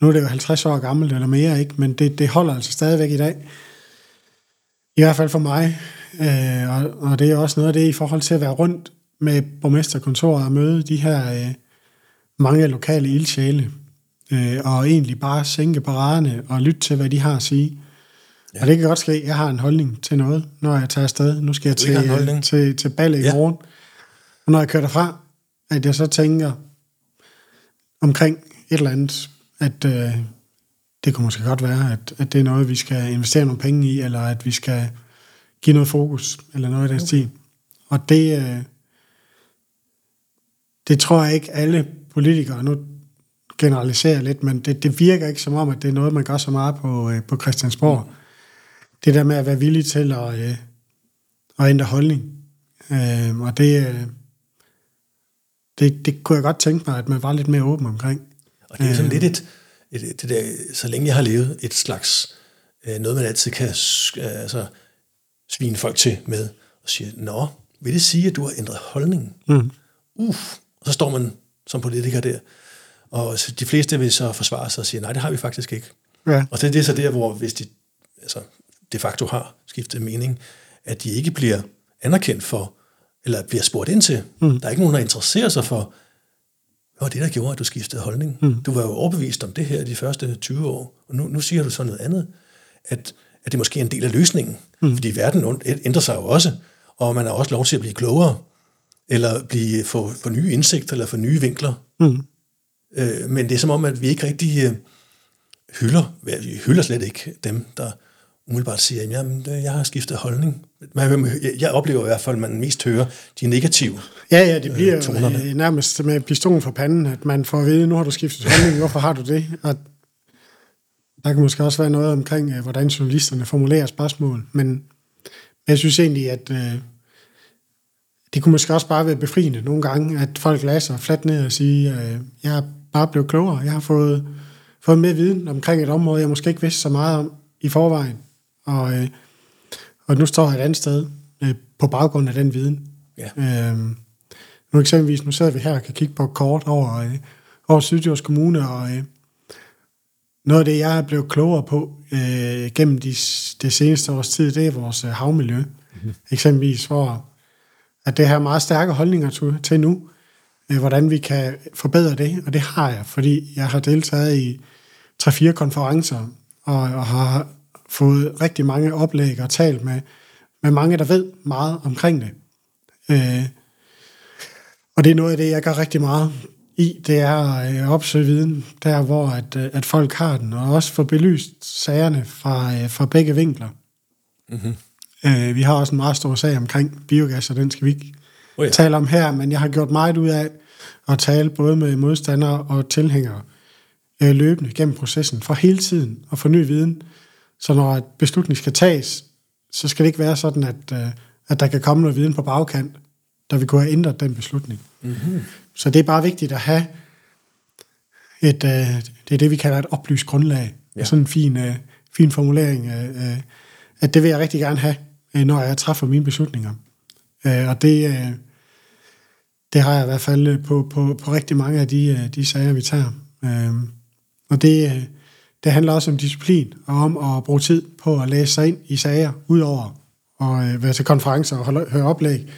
nu er det jo halvtreds år gammelt eller mere, ikke? Men det, det holder altså stadigvæk i dag. I hvert fald for mig. Øh, og, og det er også noget af det i forhold til at være rundt med borgmesterkontoret og møde de her øh, mange lokale ildsjæle, øh, og egentlig bare sænke paraderne og lytte til, hvad de har at sige. Ja. Og det kan godt ske, at jeg har en holdning til noget, når jeg tager afsted. Nu skal jeg til, til, til Balle i morgen. Ja. Og når jeg kører derfra, at jeg så tænker omkring et eller andet, at øh, det kunne måske godt være, at, at det er noget, vi skal investere nogle penge i, eller at vi skal give noget fokus, eller noget i den stil. Og det, øh, det tror jeg ikke alle politikere, nu generaliserer lidt, men det, det virker ikke som om, at det er noget, man gør så meget på, øh, på Christiansborg. Det der med at være villig til at, øh, at ændre holdning. Øh, og det, øh, det, det kunne jeg godt tænke mig, at man var lidt mere åben omkring. Og det er sådan øh, lidt et, et, et det der, så længe jeg har levet, et slags, øh, noget man altid kan øh, altså, svine folk til med, og sige, nå, vil det sige, at du har ændret holdningen? Mm. Uff, og så står man som politiker der, og de fleste vil så forsvare sig og sige, nej, det har vi faktisk ikke. Ja. Og det er så der, hvor hvis de altså, de facto har skiftet mening, at de ikke bliver anerkendt for, eller bliver spurgt ind til. Mm. Der er ikke nogen, der interesserer sig for, hvad det, der gjorde, at du skiftede holdning. Mm. Du var jo overbevist om det her de første tyve år, og nu, nu siger du så noget andet, at, at det måske er en del af løsningen, mm. fordi verden ændrer sig jo også, og man har også lov til at blive klogere, eller blive, få, få nye indsigter, eller få nye vinkler. Mm. Øh, men det er som om, at vi ikke rigtig øh, hylder, vi hylder slet ikke dem, der umiddelbart siger, jamen, jeg har skiftet holdning. Jeg oplever i hvert fald, at man mest hører de negative Ja, ja, det bliver øh, jo nærmest med pistolen for panden, at man får at vide, nu har du skiftet holdning, hvorfor har du det? Og der kan måske også være noget omkring, hvordan journalisterne formulerer spørgsmål, men jeg synes egentlig, at øh, det kunne måske også bare være befriende nogle gange, at folk lader sig fladt ned og siger, øh, jeg er bare blevet klogere, jeg har fået, fået mere viden omkring et område, jeg måske ikke vidste så meget om i forvejen, og øh, og nu står jeg et andet sted øh, på baggrund af den viden. Ja. Øhm, nu eksempelvis, nu sidder vi her og kan kigge på et kort over, øh, over Syddjurs Kommune, og øh, noget af det, jeg er blevet klogere på øh, gennem de, det seneste års tid, det er vores øh, havmiljø. Mm-hmm. Eksempelvis, hvor at det her meget stærke holdninger til, til nu, øh, hvordan vi kan forbedre det, og det har jeg, fordi jeg har deltaget i tre-fire konferencer, og, og har fået rigtig mange oplæg og talt med, med mange, der ved meget omkring det. Øh, og det er noget af det, jeg gør rigtig meget i, det er at opsøge viden, der hvor at, at folk har den, og også få belyst sagerne fra, fra begge vinkler. Mm-hmm. Øh, vi har også en meget stor sag omkring biogas, og den skal vi ikke oh ja. tale om her, men jeg har gjort meget ud af at tale både med modstandere og tilhængere øh, løbende gennem processen, for hele tiden at få ny viden. Så når et beslutning skal tages, så skal det ikke være sådan, at, at der kan komme noget viden på bagkant, der vi kunne have ændret den beslutning. Mm-hmm. Så det er bare vigtigt at have et, det er det, vi kalder et oplyst grundlag. Ja. Sådan en fin, fin formulering, at det vil jeg rigtig gerne have, når jeg træffer mine beslutninger. Og det, det har jeg i hvert fald på, på, på rigtig mange af de, de sager, vi tager. Og det Det handler også om disciplin, og om at bruge tid på at læse sig ind i sager, udover at være til konferencer og høre oplæg.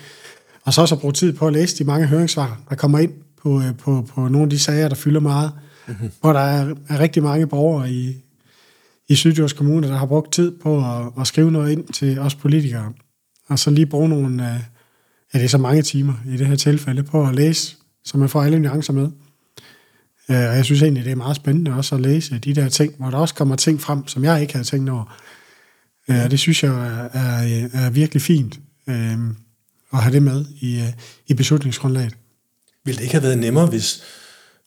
Og så også at bruge tid på at læse de mange høringssvar, der kommer ind på, på, på nogle af de sager, der fylder meget. Mm-hmm. Hvor der er, er rigtig mange borgere i, i Syddjurs Kommune, der har brugt tid på at, at skrive noget ind til os politikere. Og så lige bruge nogle, ja, det er så mange timer i det her tilfælde, på at læse, så man får alle nuancer med. Og jeg synes egentlig, det er meget spændende også at læse de der ting, hvor der også kommer ting frem, som jeg ikke havde tænkt over. Og det synes jeg er, er, er virkelig fint øh, at have det med i, i beslutningsgrundlaget. Ville det ikke have været nemmere, hvis,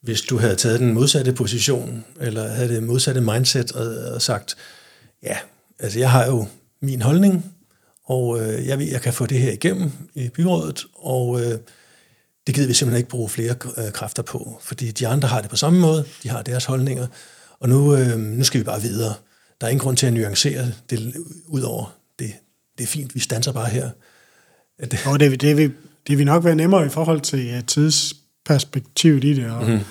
hvis du havde taget den modsatte position, eller havde det modsatte mindset og, og sagt, ja, altså jeg har jo min holdning, og øh, jeg ved, jeg kan få det her igennem i byrådet, og Øh, det gider vi simpelthen ikke bruge flere kræfter på, fordi de andre har det på samme måde, de har deres holdninger, og nu, øh, nu skal vi bare videre. Der er ingen grund til at nuancere det ud over det. Det er fint, vi standser bare her. Det, og det, det, vil, det vil nok være nemmere i forhold til uh, tidsperspektivet i det, og, mm-hmm.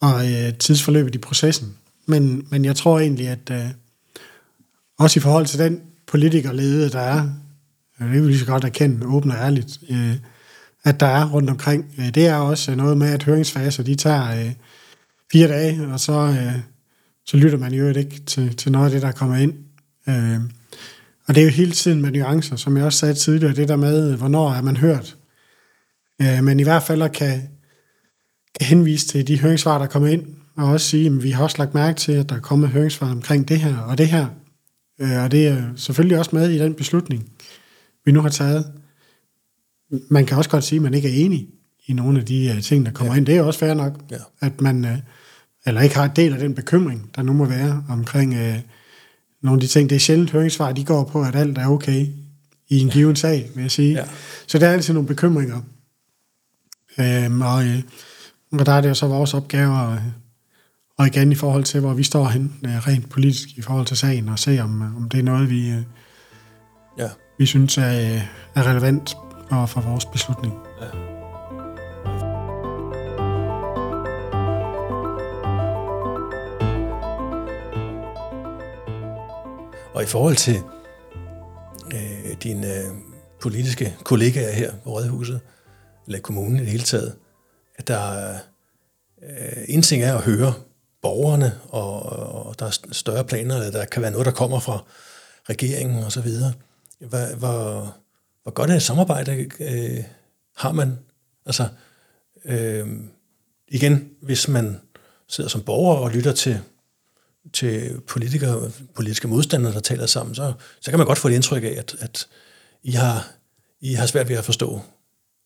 og uh, tidsforløbet i processen. Men, men jeg tror egentlig, at uh, også i forhold til den politikerlede, der er, det vil vi lige så godt erkende, åbent og ærligt, øh, at der er rundt omkring. Det er også noget med, at høringsfaser, de tager øh, fire dage, og så, øh, så lytter man i øvrigt ikke til, til noget af det, der kommer ind. Øh, og det er jo hele tiden med nuancer, som jeg også sagde tidligere, det der med, hvornår er man hørt. Øh, men i hvert fald kan, kan henvise til de høringssvar, der kommer ind, og også sige, at vi har også lagt mærke til, at der er kommet høringssvar omkring det her og det her. Øh, og det er selvfølgelig også med i den beslutning, vi nu har taget. Man kan også godt sige, at man ikke er enig i nogle af de uh, ting, der kommer ja. ind. Det er også fair nok, ja. at man uh, eller ikke har et del af den bekymring, der nu må være omkring uh, nogle af de ting. Det er sjældent høringssvar, de går på, at alt er okay i en ja. given sag, vil jeg sige. Ja. Så der er altid nogle bekymringer. Um, og, uh, og der er det jo så vores opgave at, og igen i forhold til, hvor vi står hen uh, rent politisk i forhold til sagen, og se, om, om det er noget, vi, uh, ja. vi synes er, uh, er relevant og for vores beslutning. Ja. Og i forhold til øh, dine øh, politiske kollegaer her på Rådhuset, eller kommunen i det hele taget, at der øh, en ting er at høre borgerne, og, og der er større planer, eller der kan være noget, der kommer fra regeringen og så videre. Hvor, hvor Hvor godt et samarbejde øh, har man? Altså, øh, igen, hvis man sidder som borger og lytter til, til politikere, politiske modstandere, der taler sammen, så, så kan man godt få det indtryk af, at, at I, har, I har svært ved at forstå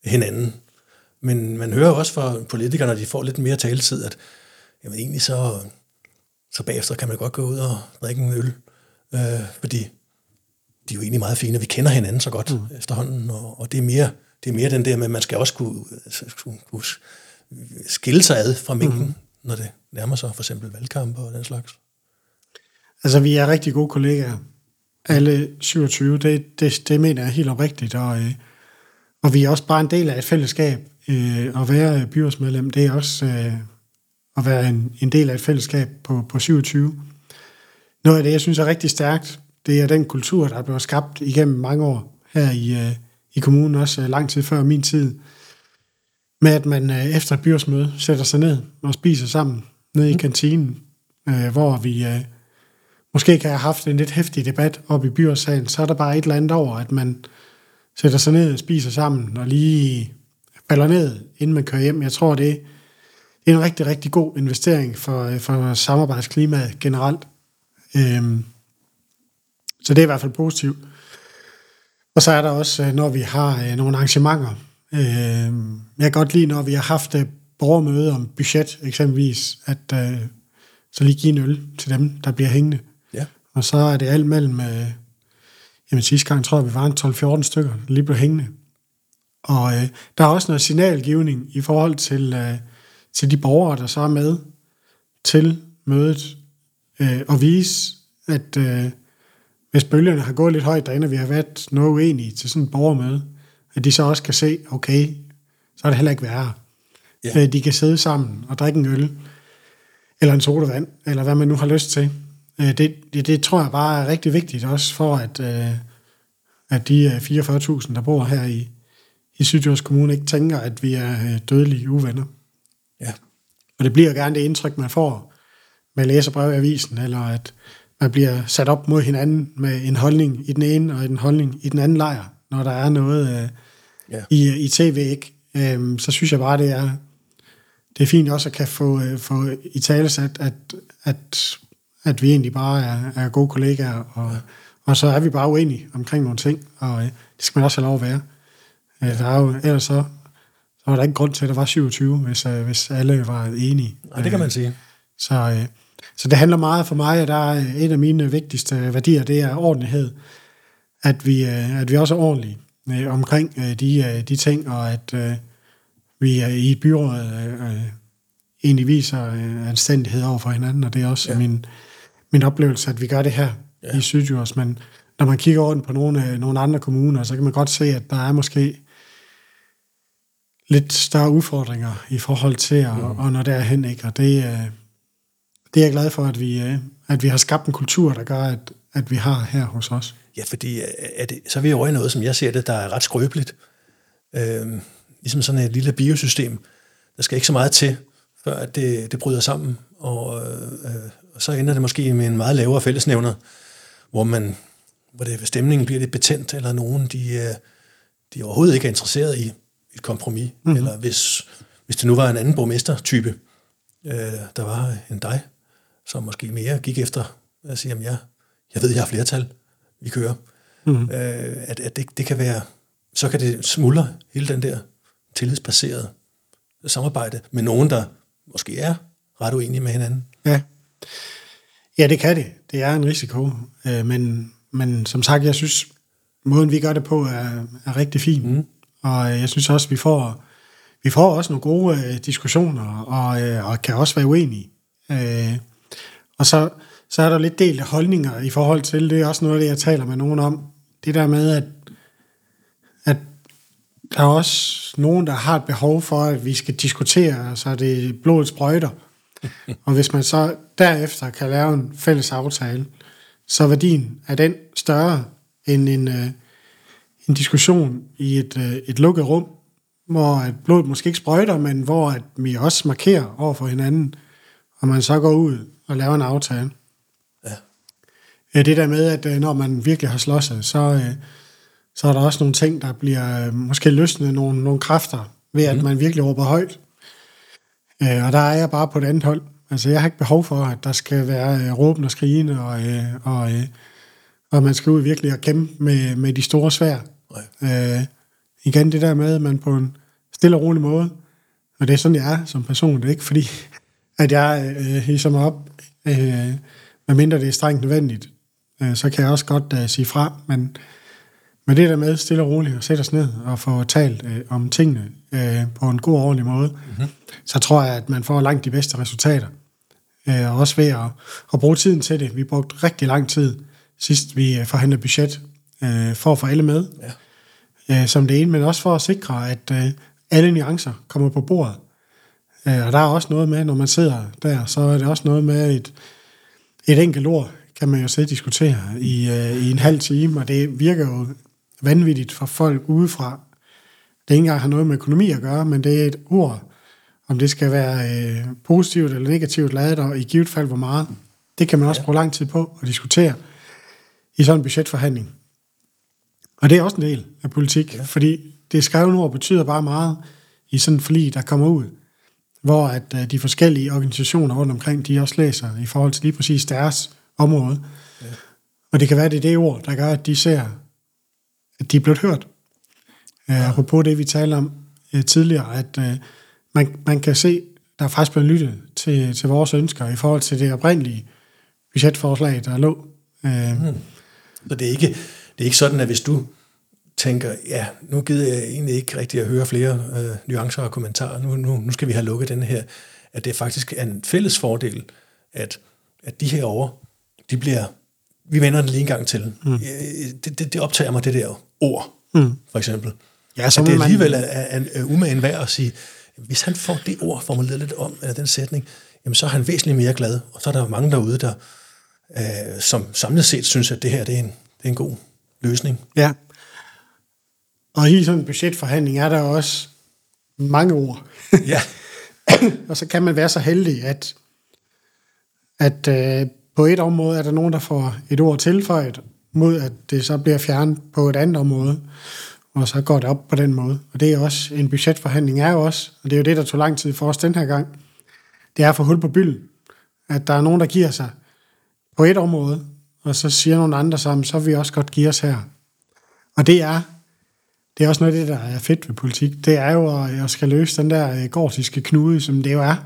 hinanden. Men man hører også fra politikere, når de får lidt mere taletid, at jamen, egentlig så, så bagefter kan man godt gå ud og drikke en øl, øh, fordi de er jo egentlig meget fine, og vi kender hinanden så godt mm. efterhånden, og, og det, er mere, det er mere den der med, at man skal også kunne, kunne, kunne skille sig ad fra mængden, mm. når det nærmer sig for eksempel valgkampe og den slags. Altså, vi er rigtig gode kollegaer. Alle syvogtyve, det, det, det mener jeg helt oprigtigt, og, og vi er også bare en del af et fællesskab. At være byrådsmedlem, det er også at være en, en del af et fællesskab på, på syvogtyve. Noget af det, jeg synes er rigtig stærkt, det er den kultur, der er blevet skabt igennem mange år her i, i kommunen, også lang tid før min tid, med at man efter et byrådsmøde sætter sig ned og spiser sammen nede i kantinen, hvor vi måske kan have haft en lidt heftig debat oppe i byrådssalen, så er der bare et eller andet over, at man sætter sig ned og spiser sammen og lige falder ned, inden man kører hjem. Jeg tror, det er en rigtig, rigtig god investering for, for samarbejdsklimaet generelt. Så det er i hvert fald positivt. Og så er der også, når vi har nogle arrangementer. Jeg kan godt lide, når vi har haft borgermøde om budget, eksempelvis, at så lige give en øl til dem, der bliver hængende. Ja. Og så er det alt mellem, jamen sidste gang tror jeg, vi var en tolv fjorten stykker, der lige blev hængende. Og der er også noget signalgivning i forhold til, til de borgere, der så er med til mødet, og vise, at hvis bølgerne har gået lidt højt derinde, og vi har været noget uenige til sådan et borgermøde, at de så også kan se, okay, så er det heller ikke værre. Ja. De kan sidde sammen og drikke en øl, eller en sodavand, eller hvad man nu har lyst til. Det, det, det tror jeg bare er rigtig vigtigt, også for at, at de fireogfyrre tusind, der bor her i, i Syddjurs Kommune, ikke tænker, at vi er dødelige uvenner. Ja. Og det bliver gerne det indtryk, man får med læserbrev i avisen, eller at man bliver sat op mod hinanden med en holdning i den ene og en holdning i den anden lejr, når der er noget øh, yeah. i, i tv, ikke? Øhm, så synes jeg bare, det er, det er fint også at kan få, øh, få i talesat, at, at, at vi egentlig bare er, er gode kollegaer, og, og så er vi bare uenige omkring nogle ting, og øh, det skal man også have lov at være. Øh, der er jo, ellers så, så var der ikke grund til, at der var syvogtyve, hvis, øh, hvis alle var enige. Nej, det kan man sige. Øh, så... Øh, Så det handler meget for mig, at der er en af mine vigtigste værdier, det er ordentlighed. At vi, at vi også er ordentlige omkring de, de ting, og at vi i byrådet egentlig viser anstændighed over for hinanden, og det er også ja. min, min oplevelse, at vi gør det her ja. i Syddjurs. Men når man kigger rundt på nogle, nogle andre kommuner, så kan man godt se, at der er måske lidt større udfordringer i forhold til at, ja. at nå derhen, ikke? Og det Det er jeg glad for, at vi, at vi har skabt en kultur, der gør, at, at vi har her hos os. Ja, fordi er det, så er vi over i noget, som jeg ser det, der er ret skrøbeligt. Øhm, ligesom sådan et lille biosystem. Der skal ikke så meget til, før at det, det bryder sammen. Og, øh, og så ender det måske med en meget lavere fællesnævner, hvor, man, hvor det, stemningen bliver lidt betændt, eller nogen, de, de overhovedet ikke er interesseret i et kompromis. Mm-hmm. Eller hvis, hvis det nu var en anden borgmester-type, øh, der var en dig, som måske mere gik efter at sige, jamen jeg, jeg ved, jeg har flertal, vi kører. Mm-hmm. Øh, at at det, det kan være, så kan det smuldre hele den der tillidsbaserede samarbejde med nogen, der måske er ret uenige med hinanden. Ja, ja det kan det. Det er en risiko. Øh, men, men som sagt, jeg synes, måden vi gør det på er, er rigtig fin. Mm. Og jeg synes også, vi får, vi får også nogle gode øh, diskussioner, og, øh, og kan også være uenige. Øh, og så, så er der lidt delte holdninger i forhold til, det er også noget af det, jeg taler med nogen om. Det der med, at, at der er også nogen, der har et behov for, at vi skal diskutere, så det er blodets sprøjter. Og hvis man så derefter kan lave en fælles aftale, så værdien er den større end en, øh, en diskussion i et, øh, et lukket rum, hvor blodet måske ikke sprøjter, men hvor at vi også markerer over for hinanden, og man så går ud og laver en aftale. Ja. Det der med, at når man virkelig har slåsset, så, så er der også nogle ting, der bliver måske løsnet nogle, nogle kræfter, ved at mm. man virkelig råber højt. Og der er jeg bare på et andet hold. Altså, jeg har ikke behov for, at der skal være råben og skrigende, og, og, og man skal ud virkelig og kæmpe med, med de store svær. Øh, igen det der med, at man på en stille og rolig måde, og det er sådan, jeg er som person, det er ikke fordi at jeg øh, hisser mig op, øh, medmindre det er strengt nødvendigt, øh, så kan jeg også godt øh, sige fra, men, men det der med stille og roligt og sætte os ned og få talt øh, om tingene øh, på en god og ordentlig måde, mm-hmm. så tror jeg, at man får langt de bedste resultater. Øh, også ved at, at bruge tiden til det. Vi brugte rigtig lang tid, sidst vi forhandlede budget, øh, for at få alle med, ja. øh, som det ene, men også for at sikre, at øh, alle nuancer kommer på bordet. Og der er også noget med, når man sidder der, så er det også noget med, et, et enkelt ord kan man jo sidde og diskutere i, øh, i en halv time, og det virker jo vanvittigt for folk udefra. Det ikke engang har noget med økonomi at gøre, men det er et ord, om det skal være øh, positivt eller negativt ladet, og i givet fald hvor meget. Det kan man også bruge lang tid på at diskutere i sådan en budgetforhandling. Og det er også en del af politik, ja. Fordi det skrevne ord betyder bare meget i sådan en forlig, der kommer ud. Hvor at de forskellige organisationer rundt omkring, de også læser i forhold til lige præcis deres område. Ja. Og det kan være, det er det ord, der gør, at de ser, at de er blevet hørt. Ja. Uh, apropos det, vi talte om uh, tidligere, at uh, man, man kan se, der er faktisk blevet lyttet til, til vores ønsker i forhold til det oprindelige budgetforslag, der lå. Uh, mm. Så det er, ikke, det er ikke sådan, at hvis du tænker, ja, nu gider jeg egentlig ikke rigtig at høre flere øh, nuancer og kommentarer, nu, nu, nu skal vi have lukket den her, at det faktisk er en fælles fordel, at, at de herovre, de bliver, vi vender den lige en gang til. Mm. Det, det, det optager mig det der ord, mm. for eksempel. Ja, så at det alligevel er, er, er umagen værd at sige, hvis han får det ord formuleret lidt om, eller den sætning, jamen så er han væsentligt mere glad, og så er der mange derude, der øh, som samlet set synes, at det her det er, en, det er en god løsning. Ja. Og i sådan en budgetforhandling er der også mange ord. Ja. Og så kan man være så heldig, at, at øh, på et område er der nogen, der får et ord tilføjet, mod at det så bliver fjernet på et andet område, og så går det op på den måde. Og det er også, en budgetforhandling er jo også, og det er jo det, der tog lang tid for os den her gang, det er at få hul på bylden, at der er nogen, der giver sig på et område, og så siger nogle andre sammen, så vil vi også godt give os her. Og det er... Det er også noget af det, der er fedt ved politik. Det er jo at jeg skal løse den der gordiske knude, som det jo er,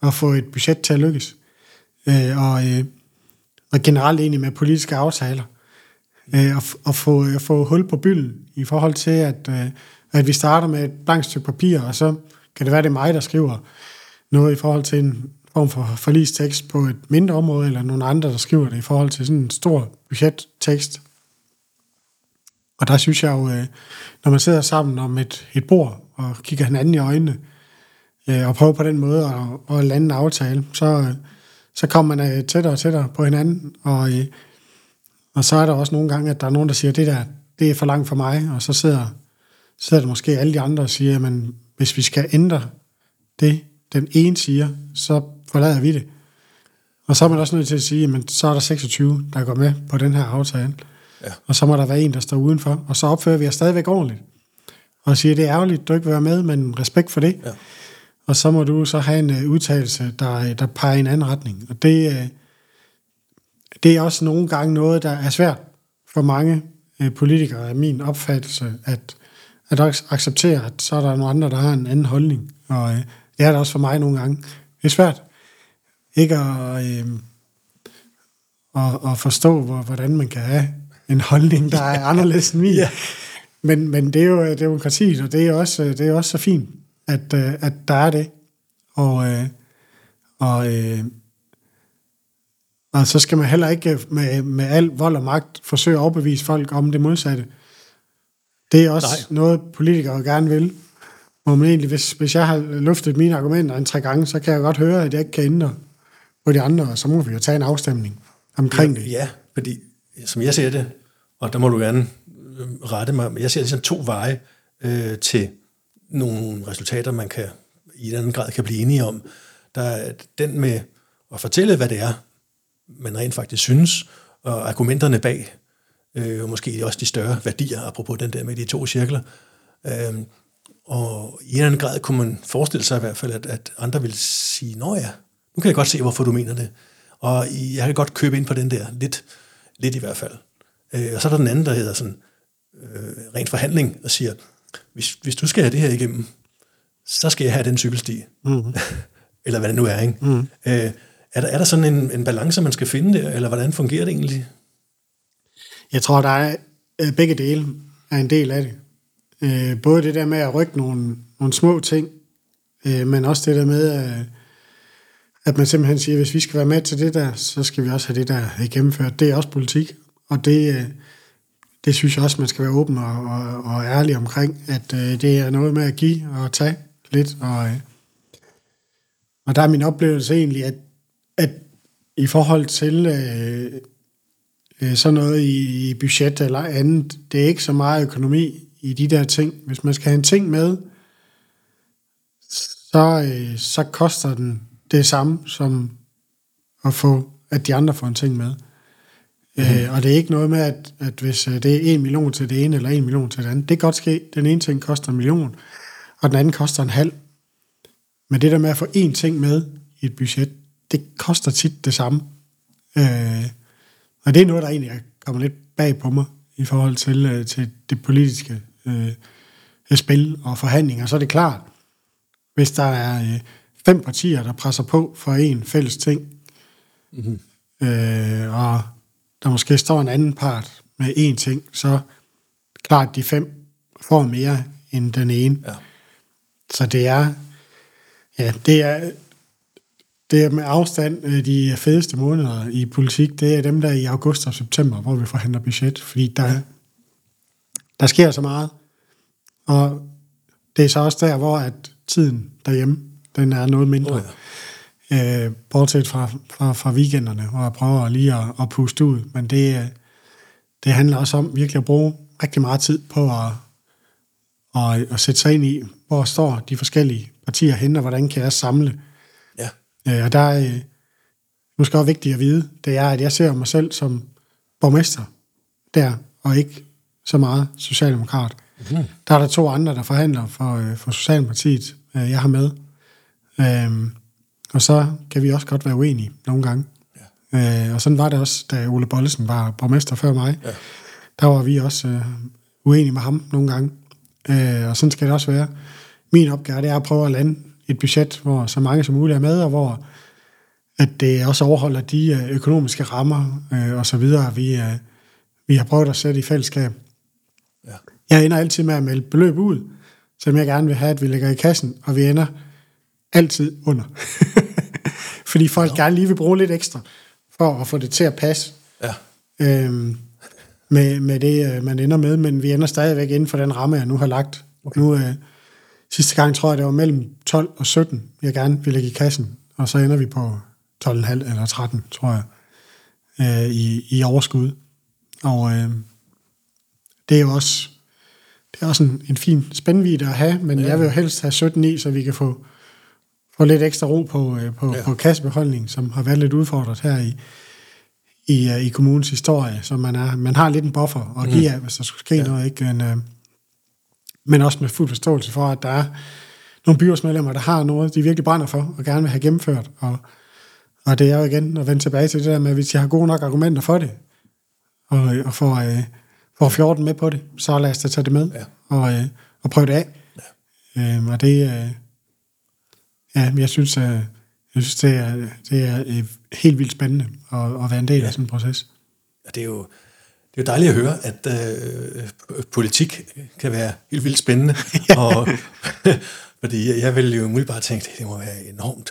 og få et budget til at lykkes. Øh, og, øh, og generelt egentlig med politiske aftaler. Øh, og, og få, at få hul på bylden i forhold til, at, øh, at vi starter med et blankt stykke papir, og så kan det være, det er mig, der skriver noget i forhold til en form for forlistekst på et mindre område, eller nogle andre, der skriver det i forhold til sådan en stor budgettekst. Og der synes jeg jo, når man sidder sammen om et, et bord og kigger hinanden i øjnene og prøver på den måde at, at lande en aftale, så, så kommer man tættere og tættere på hinanden. Og, Og så er der også nogle gange, at der er nogen, der siger, det der, det er for langt for mig, og så sidder, sidder der måske alle de andre og siger, jamen, hvis vi skal ændre det, den ene siger, så forlader vi det. Og så er man også nødt til at sige, jamen, så er der seksogtyve, der går med på den her aftale, ja. Og så må der være en, der står udenfor, og så opfører vi os stadigvæk ordentligt. Og siger, det er ærgerligt, du ikke vil være med, men respekt for det. Ja. Og så må du så have en udtalelse, der, der peger i en anden retning. Og det, det er også nogle gange noget, der er svært for mange politikere, af min opfattelse, at, at acceptere, at så er der nogle andre, der har en anden holdning. Og det er det også for mig nogle gange. Det er svært ikke at, øh, at, at forstå, hvordan man kan have en holdning, der er anderledes end min. Ja. Men, men det er jo demokratiet, og det er også, det er også så fint, at, at der er det. Og, og, og så skal man heller ikke med, med al vold og magt forsøge at overbevise folk om det modsatte. Det er også Nej. Noget, politikere gerne vil. Hvor man egentlig, hvis, hvis jeg har luftet mine argumenter en tre gange, så kan jeg godt høre, at jeg ikke kan ændre på de andre, og så må vi jo tage en afstemning omkring ja, det. Ja, fordi som jeg ser det, og der må du gerne rette mig, men jeg ser ligesom to veje øh, til nogle resultater, man kan i en anden grad kan blive enige om. Der er den med at fortælle, hvad det er, man rent faktisk synes, og argumenterne bag, øh, og måske også de større værdier, apropos den der med de to cirkler. Øh, og i en eller anden grad kunne man forestille sig i hvert fald, at, at andre ville sige, nå ja, nu kan jeg godt se, hvorfor du mener det. Og jeg kan godt købe ind på den der, lidt, lidt i hvert fald. Øh, og så er der den anden, der hedder sådan, Øh, rent forhandling og siger, hvis, hvis du skal have det her igennem, så skal jeg have den cykelsti. Mm-hmm. Eller hvad det nu er, ikke? Mm-hmm. Øh, er, der, er der sådan en, en balance, man skal finde der, eller hvordan fungerer det egentlig? Jeg tror, der er øh, begge dele er en del af det. Øh, både det der med at rykke nogle, nogle små ting, øh, men også det der med, øh, at man simpelthen siger, hvis vi skal være med til det der, så skal vi også have det der gennemført. Det er også politik, og det øh, Det synes jeg også, man skal være åben og, og, og ærlig omkring, at øh, det er noget med at give og tage lidt. Og, øh, og der er min oplevelse egentlig, at, at i forhold til øh, øh, sådan noget i, i budget eller andet, det er ikke så meget økonomi i de der ting. Hvis man skal have en ting med, så, øh, så koster den det samme som at få, at de andre får en ting med. Mm-hmm. Øh, og det er ikke noget med, at, at hvis det er en million til det ene, eller en million til det andet, det kan godt ske, den ene ting koster en million, og den anden koster en halv. Men det der med at få én ting med i et budget, det koster tit det samme. Øh, og det er noget, der egentlig kommer lidt bag på mig, i forhold til, øh, til det politiske øh, spil og forhandlinger. Så er det klart, hvis der er øh, fem partier, der presser på for en fælles ting, mm-hmm. øh, og der måske står en anden part med én ting, så klart de fem får mere end den ene. Ja. Så det er, ja, det er, det er med afstand de fedeste måneder i politik. Det er dem der i august og september, hvor vi forhandler budget, fordi der der sker så meget. Og det er så også der, hvor at tiden derhjemme, den er noget mindre. Oh, ja. Øh, bortset fra, fra, fra weekenderne, hvor jeg prøver lige at, at puste ud. Men det, det handler også om virkelig at bruge rigtig meget tid på at, at, at sætte sig ind i, hvor står de forskellige partier hen, og hvordan kan jeg samle. Ja. Øh, og der er øh, måske også vigtigt at vide, det er, at jeg ser mig selv som borgmester der, og ikke så meget socialdemokrat. Mm-hmm. Der er der to andre, der forhandler for, for Socialdemokratiet, øh, jeg har med. Øh, Og så kan vi også godt være uenige nogle gange. Ja. Øh, og sådan var det også, da Ole Bollesen var borgmester før mig. Ja. Der var vi også øh, uenige med ham nogle gange. Øh, og sådan skal det også være. Min opgave det er at prøve at lande et budget, hvor så mange som muligt er med, og hvor at det også overholder de økonomiske rammer øh, og så videre, vi, øh, vi har prøvet at sætte i fællesskab. Ja. Jeg ender altid med at melde beløb ud, som jeg gerne vil have, at vi lægger i kassen, og vi ender altid under. Fordi folk ja. Gerne lige vil bruge lidt ekstra, for at få det til at passe ja. øhm, med, med det, man ender med. Men vi ender stadigvæk inden for den ramme, jeg nu har lagt. Okay. Nu, øh, sidste gang tror jeg, det var mellem tolv og sytten, jeg gerne ville lægge i kassen. Og så ender vi på tolv komma fem eller tretten, tror jeg, øh, i, i overskud. Og øh, det er jo også, det er også en, en fin spændvidde at have, men ja. Jeg vil jo helst have sytten i, så vi kan få, få lidt ekstra ro på, øh, på, ja. på kassebeholdningen, som har været lidt udfordret her i, i, øh, i kommunens historie. Så man, er, man har lidt en buffer at give af, hvis der skulle ske ja. noget, ikke? Men, øh, men også med fuld forståelse for, at der er nogle byrådsmedlemmer, der har noget, de virkelig brænder for, og gerne vil have gennemført. Og, og det er jo igen at vende tilbage til det der med, at hvis jeg har gode nok argumenter for det, og, og får, øh, får fjorten med på det, så lad os da tage det med, ja. og, øh, og prøve det af. Ja. Øhm, og det, øh, ja, jeg synes, øh, jeg synes det er, det er øh, helt vildt spændende at, at være en del ja. af sådan en proces. Ja, det er jo... Det er jo dejligt at høre, at øh, politik kan være helt vildt spændende. og, fordi jeg ville jo umiddelbart tænke, at det må være enormt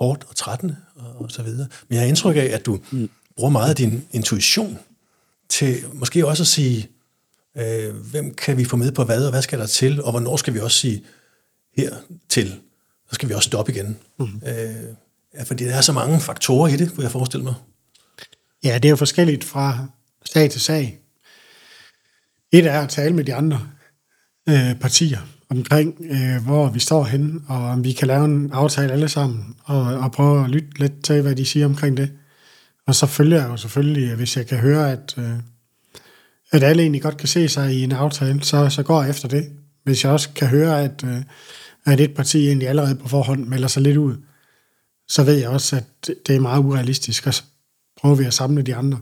hårdt og trættende og, og så videre. Men jeg har indtryk af, at du mm. bruger meget af din intuition til måske også at sige, øh, hvem kan vi få med på hvad, og hvad skal der til, og hvornår skal vi også sige hertil. Så skal vi også stoppe igen. Mm. Øh, fordi der er så mange faktorer i det, kunne jeg forestille mig. Ja, det er jo forskelligt fra... sag til sag. Et er at tale med de andre øh, partier omkring, øh, hvor vi står henne, og om vi kan lave en aftale alle sammen, og, og prøve at lytte lidt til, hvad de siger omkring det. Og så følger jeg jo selvfølgelig, hvis jeg kan høre, at, øh, at alle egentlig godt kan se sig i en aftale, så, så går jeg efter det. Hvis jeg også kan høre, at, øh, at et parti egentlig allerede på forhånd melder sig lidt ud, så ved jeg også, at det er meget urealistisk, og så prøver vi at samle de andre.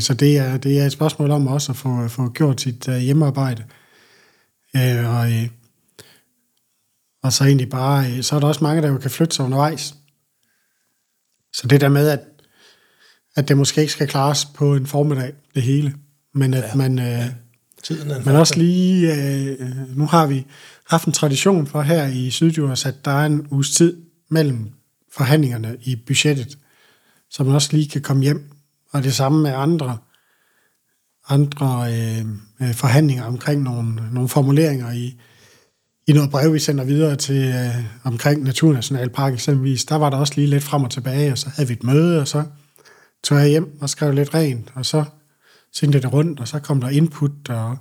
Så det er, det er et spørgsmål om også at få, få gjort sit uh, hjemmearbejde. Uh, og, uh, og så egentlig bare, uh, så er der også mange, der jo kan flytte sig undervejs. Så det der med, at, at det måske ikke skal klares på en formiddag, det hele. Men at ja, man, uh, ja. Tiden er en man også lige, uh, nu har vi haft en tradition for her i Syddjurs, at der er en uges tid mellem forhandlingerne i budgettet, så man også lige kan komme hjem. Og det samme med andre, andre øh, forhandlinger omkring nogle, nogle formuleringer i, i noget brev, vi sender videre til øh, omkring Naturnationalpark eksempelvis. Der var der også lige lidt frem og tilbage, og så havde vi et møde, og så tog jeg hjem og skrev lidt rent, og så sendte jeg det rundt, og så kom der input, og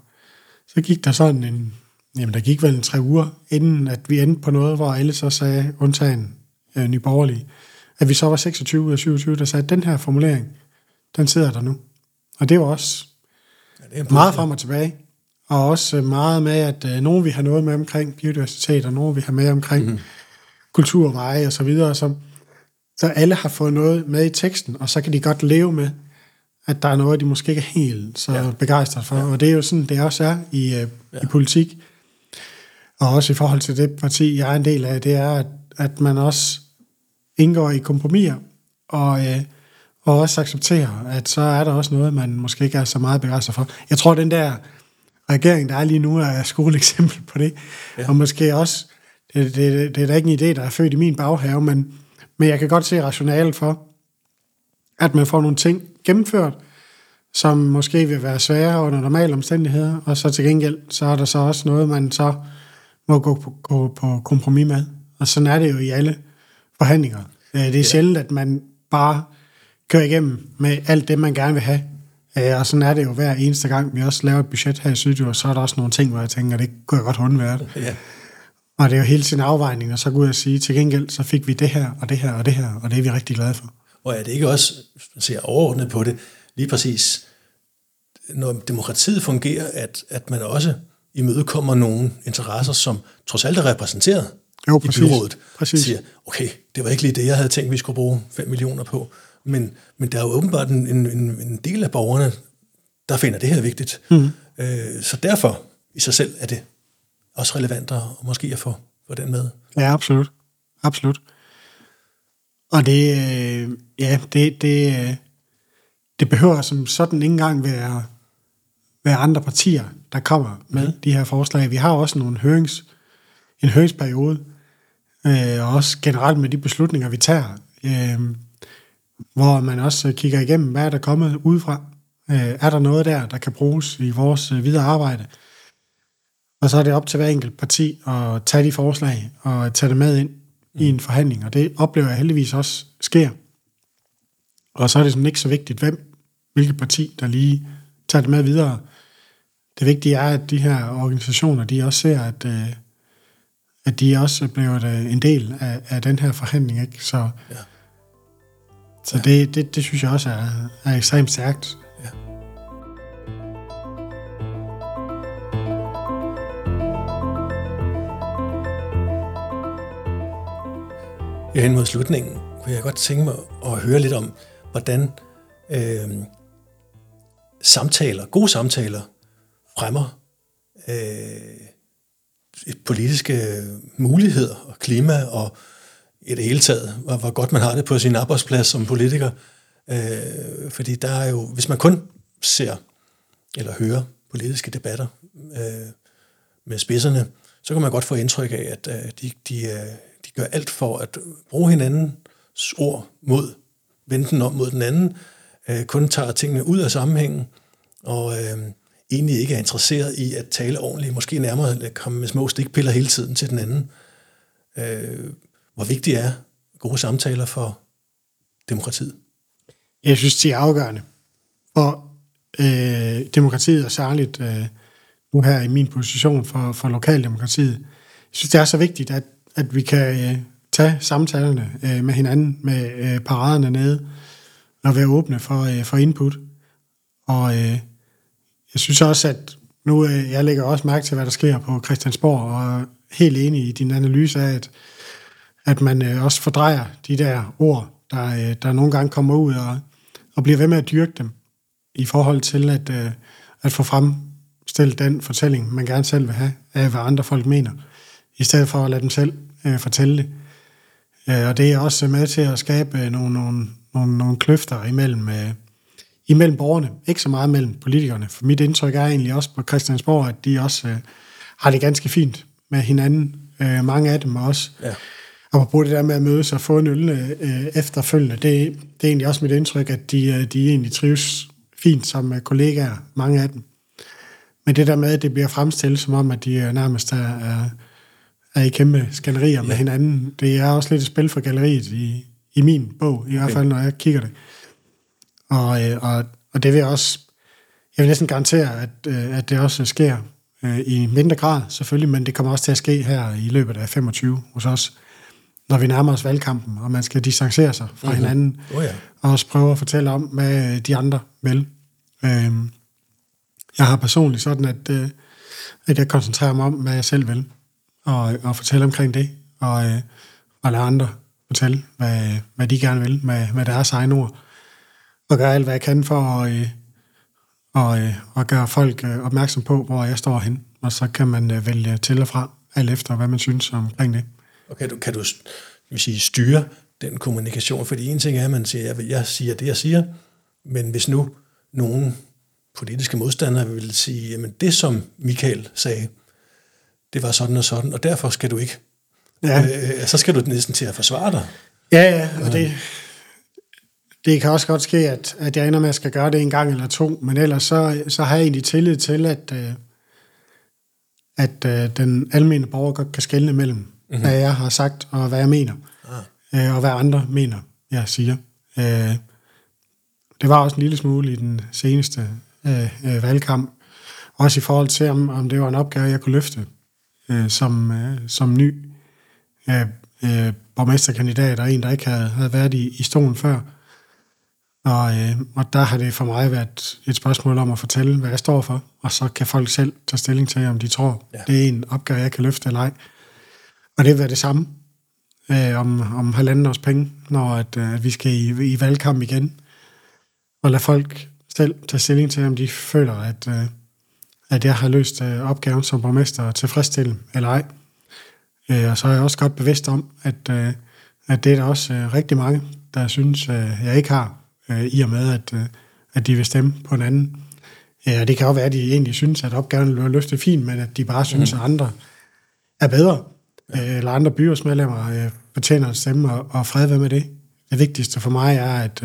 så gik der sådan en, jamen der gik vel en tre uger, inden at vi endte på noget, hvor alle så sagde, undtagen øh, Nye Borgerlige, at vi så var seksogtyve ud af syvogtyve, der sagde, den her formulering, den sidder der nu. Og det var også ja, det meget frem og tilbage. Og også meget med, at øh, nogen vi har noget med omkring biodiversitet, og nogen vi har med omkring mm-hmm. kultur og veje og så videre. Så, så alle har fået noget med i teksten, og så kan de godt leve med, at der er noget, de måske ikke er helt så ja. begejstret for. Ja. Og det er jo sådan, det også er i, øh, ja. i politik. Og også i forhold til det parti, jeg er en del af, det er, at, at man også indgår i kompromiser, og... Øh, og også acceptere, at så er der også noget, man måske ikke er så meget begejstret for. Jeg tror, den der regering, der er lige nu, er et skoleeksempel på det. Ja. Og måske også, det, det, det er da ikke en idé, der er født i min baghave, men, men jeg kan godt se rationalet for, at man får nogle ting gennemført, som måske vil være svære under normale omstændigheder, og så til gengæld, så er der så også noget, man så må gå på, gå på kompromis med. Og sådan er det jo i alle forhandlinger. Det er sjældent, at man bare... kører igennem med alt det, man gerne vil have. Øh, og sådan er det jo hver eneste gang, vi også laver et budget her i Syddjurs, så er der også nogle ting, hvor jeg tænker, det kunne jeg godt undvære. Ja. Og det er jo hele sin afvejning, og så kunne jeg sige, til gengæld, så fik vi det her, og det her, og det her, og det er vi rigtig glade for. Og er det ikke også, hvis man ser overordnet på det, lige præcis, når demokratiet fungerer, at, at man også imødekommer nogle interesser, som trods alt er repræsenteret jo, i byrådet, præcis. Siger, okay, det var ikke lige det, jeg havde tænkt, vi skulle bruge fem millioner på. Men, men der er jo åbenbart en, en, en del af borgerne, der finder det her vigtigt. Mm. Øh, så derfor i sig selv er det også relevant at, og måske at få, få den med. Ja, absolut. Absolut. Og det, øh, ja, det, det, øh, det behøver som sådan ikke engang være, være andre partier, der kommer med mm. de her forslag. Vi har også nogle hørings, en høringsperiode, øh, og også generelt med de beslutninger, vi tager, øh, hvor man også kigger igennem, hvad er der kommet udefra? Er der noget der, der kan bruges i vores videre arbejde? Og så er det op til hver enkelt parti at tage de forslag og tage det med ind i en forhandling, og det oplever jeg heldigvis også sker. Og så er det sådan ikke så vigtigt, hvem, hvilket parti, der lige tager det med videre. Det vigtige er, at de her organisationer, de også ser, at, at de også bliver en del af, af den her forhandling, ikke? Så, ja. så ja. Det, det, det synes jeg også er, er ekstremt stærkt. Ja. Ja, hen mod slutningen kunne jeg godt tænke mig at høre lidt om, hvordan øh, samtaler, gode samtaler, fremmer øh, politiske muligheder og klima og i det hele taget, og hvor godt man har det på sin arbejdsplads som politiker. Øh, fordi der er jo, hvis man kun ser eller hører politiske debatter øh, med spidserne, så kan man godt få indtryk af, at øh, de, de, øh, de gør alt for at bruge hinandens ord mod, vende den om mod den anden, øh, kun tager tingene ud af sammenhængen, og øh, egentlig ikke er interesseret i at tale ordentligt, måske nærmere komme med små stikpiller hele tiden til den anden. Øh, hvor vigtigt er gode samtaler for demokratiet? Jeg synes, det er afgørende. Og øh, demokratiet, og særligt øh, nu her i min position for, for lokaldemokratiet, jeg synes, det er så vigtigt, at, at vi kan øh, tage samtalerne øh, med hinanden, med øh, paraderne nede, og være åbne for, øh, for input. Og øh, jeg synes også, at nu jeg lægger også mærke til, hvad der sker på Christiansborg, og er helt enig i din analyse af, at, at man også fordrejer de der ord, der, der nogle gange kommer ud, og, og bliver ved med at dyrke dem, i forhold til at, at få fremstillet den fortælling, man gerne selv vil have, af hvad andre folk mener, i stedet for at lade dem selv fortælle det. Og det er også med til at skabe nogle, nogle, nogle, nogle kløfter imellem imellem borgerne, ikke så meget mellem politikerne, for mit indtryk er egentlig også på Christiansborg, at de også øh, har det ganske fint med hinanden, øh, mange af dem også. Ja. Og på det der med at mødes og få en øl øh, efterfølgende, det, det er egentlig også mit indtryk, at de, øh, de egentlig trives fint som øh, kollegaer, mange af dem. Men det der med, at det bliver fremstillet som om, at de øh, nærmest er, er, er i kæmpe skænderier ja. Med hinanden, det er også lidt et spil for galleriet i, i min bog, i hvert fald når jeg kigger det. Og, og, og det vil også, jeg vil næsten garantere, at, at det også sker i mindre grad selvfølgelig, men det kommer også til at ske her i løbet af femogtyve hos os, når vi nærmer os valgkampen, og man skal distancere sig fra mm-hmm. hinanden, oh, ja. Og også prøve at fortælle om, hvad de andre vil. Jeg har personligt sådan, at, at jeg koncentrerer mig om, hvad jeg selv vil, og, og fortælle omkring det, og, og lade andre fortælle, hvad, hvad de gerne vil med, med deres egne ord. Og gøre alt, hvad jeg kan for at, og, og gøre folk opmærksom på, hvor jeg står hen. Og så kan man vælge til og fra, alt efter, hvad man synes omkring det. Og kan du, kan du vil sige, styre den kommunikation? Fordi en ting er, at man siger, at jeg siger det, jeg siger. Men hvis nu nogle politiske modstandere vil sige, at det, som Michael sagde, det var sådan og sådan, og derfor skal du ikke. Ja. Øh, så skal du næsten til at forsvare dig. Ja, ja, og det... Det kan også godt ske, at, at jeg ender med, at jeg skal gøre det en gang eller to, men ellers så, så har jeg egentlig tillid til, at, at, at den almindelige borger godt kan skelne mellem, mm-hmm. hvad jeg har sagt og hvad jeg mener, ah. og hvad andre mener, jeg siger. Det var også en lille smule i den seneste valgkamp, også i forhold til, om det var en opgave, jeg kunne løfte som, som ny borgmesterkandidat, og en, der ikke havde, havde været i, i stolen før. Og, øh, og der har det for mig været et spørgsmål om at fortælle, hvad jeg står for, og så kan folk selv tage stilling til, om de tror, ja. Det er en opgave, jeg kan løfte eller ej. Og det vil være det samme øh, om, om halvanden års penge, når at, øh, vi skal i, i valgkamp igen, og lade folk selv tage stilling til, om de føler, at, øh, at jeg har løst øh, opgaven som borgmester og tilfredsstille eller ej. Øh, og så er jeg også godt bevidst om, at, øh, at det er der også øh, rigtig mange, der synes, øh, jeg ikke har, i og med, at, at de vil stemme på en anden. Og det kan jo være, at de egentlig synes, at opgaven bliver løftet fint, men at de bare synes, at andre er bedre, ja. Eller andre byrådsmedlemmer fortjener at stemme, og fred være med det. Det vigtigste for mig er, at,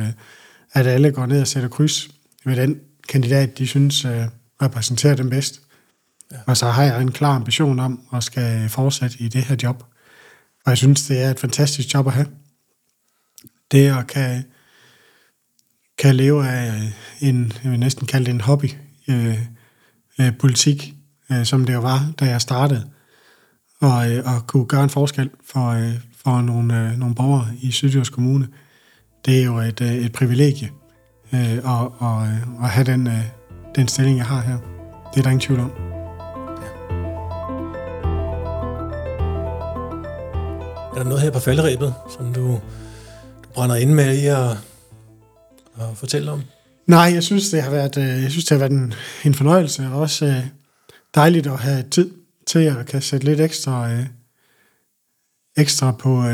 at alle går ned og sætter kryds ved den kandidat, de synes repræsenterer dem bedst. Ja. Og så har jeg en klar ambition om, at skal fortsætte i det her job. Og jeg synes, det er et fantastisk job at have. Det at kan... kan leve af en, jeg vil næsten kalde det en hobby øh, øh, politik, øh, som det jo var, da jeg startede, og, øh, og kunne gøre en forskel for, øh, for nogle, øh, nogle borgere i Syddjurs Kommune. Det er jo et, øh, et privilegie øh, og, og, øh, at have den, øh, den stilling, jeg har her. Det er der ingen tvivl om. Er der noget her på falderebet, som du, du brænder ind med i at, at fortælle om? Nej, jeg synes, det har været, jeg synes, det har været en, en fornøjelse, og også dejligt at have tid til at kan sætte lidt ekstra, ekstra på,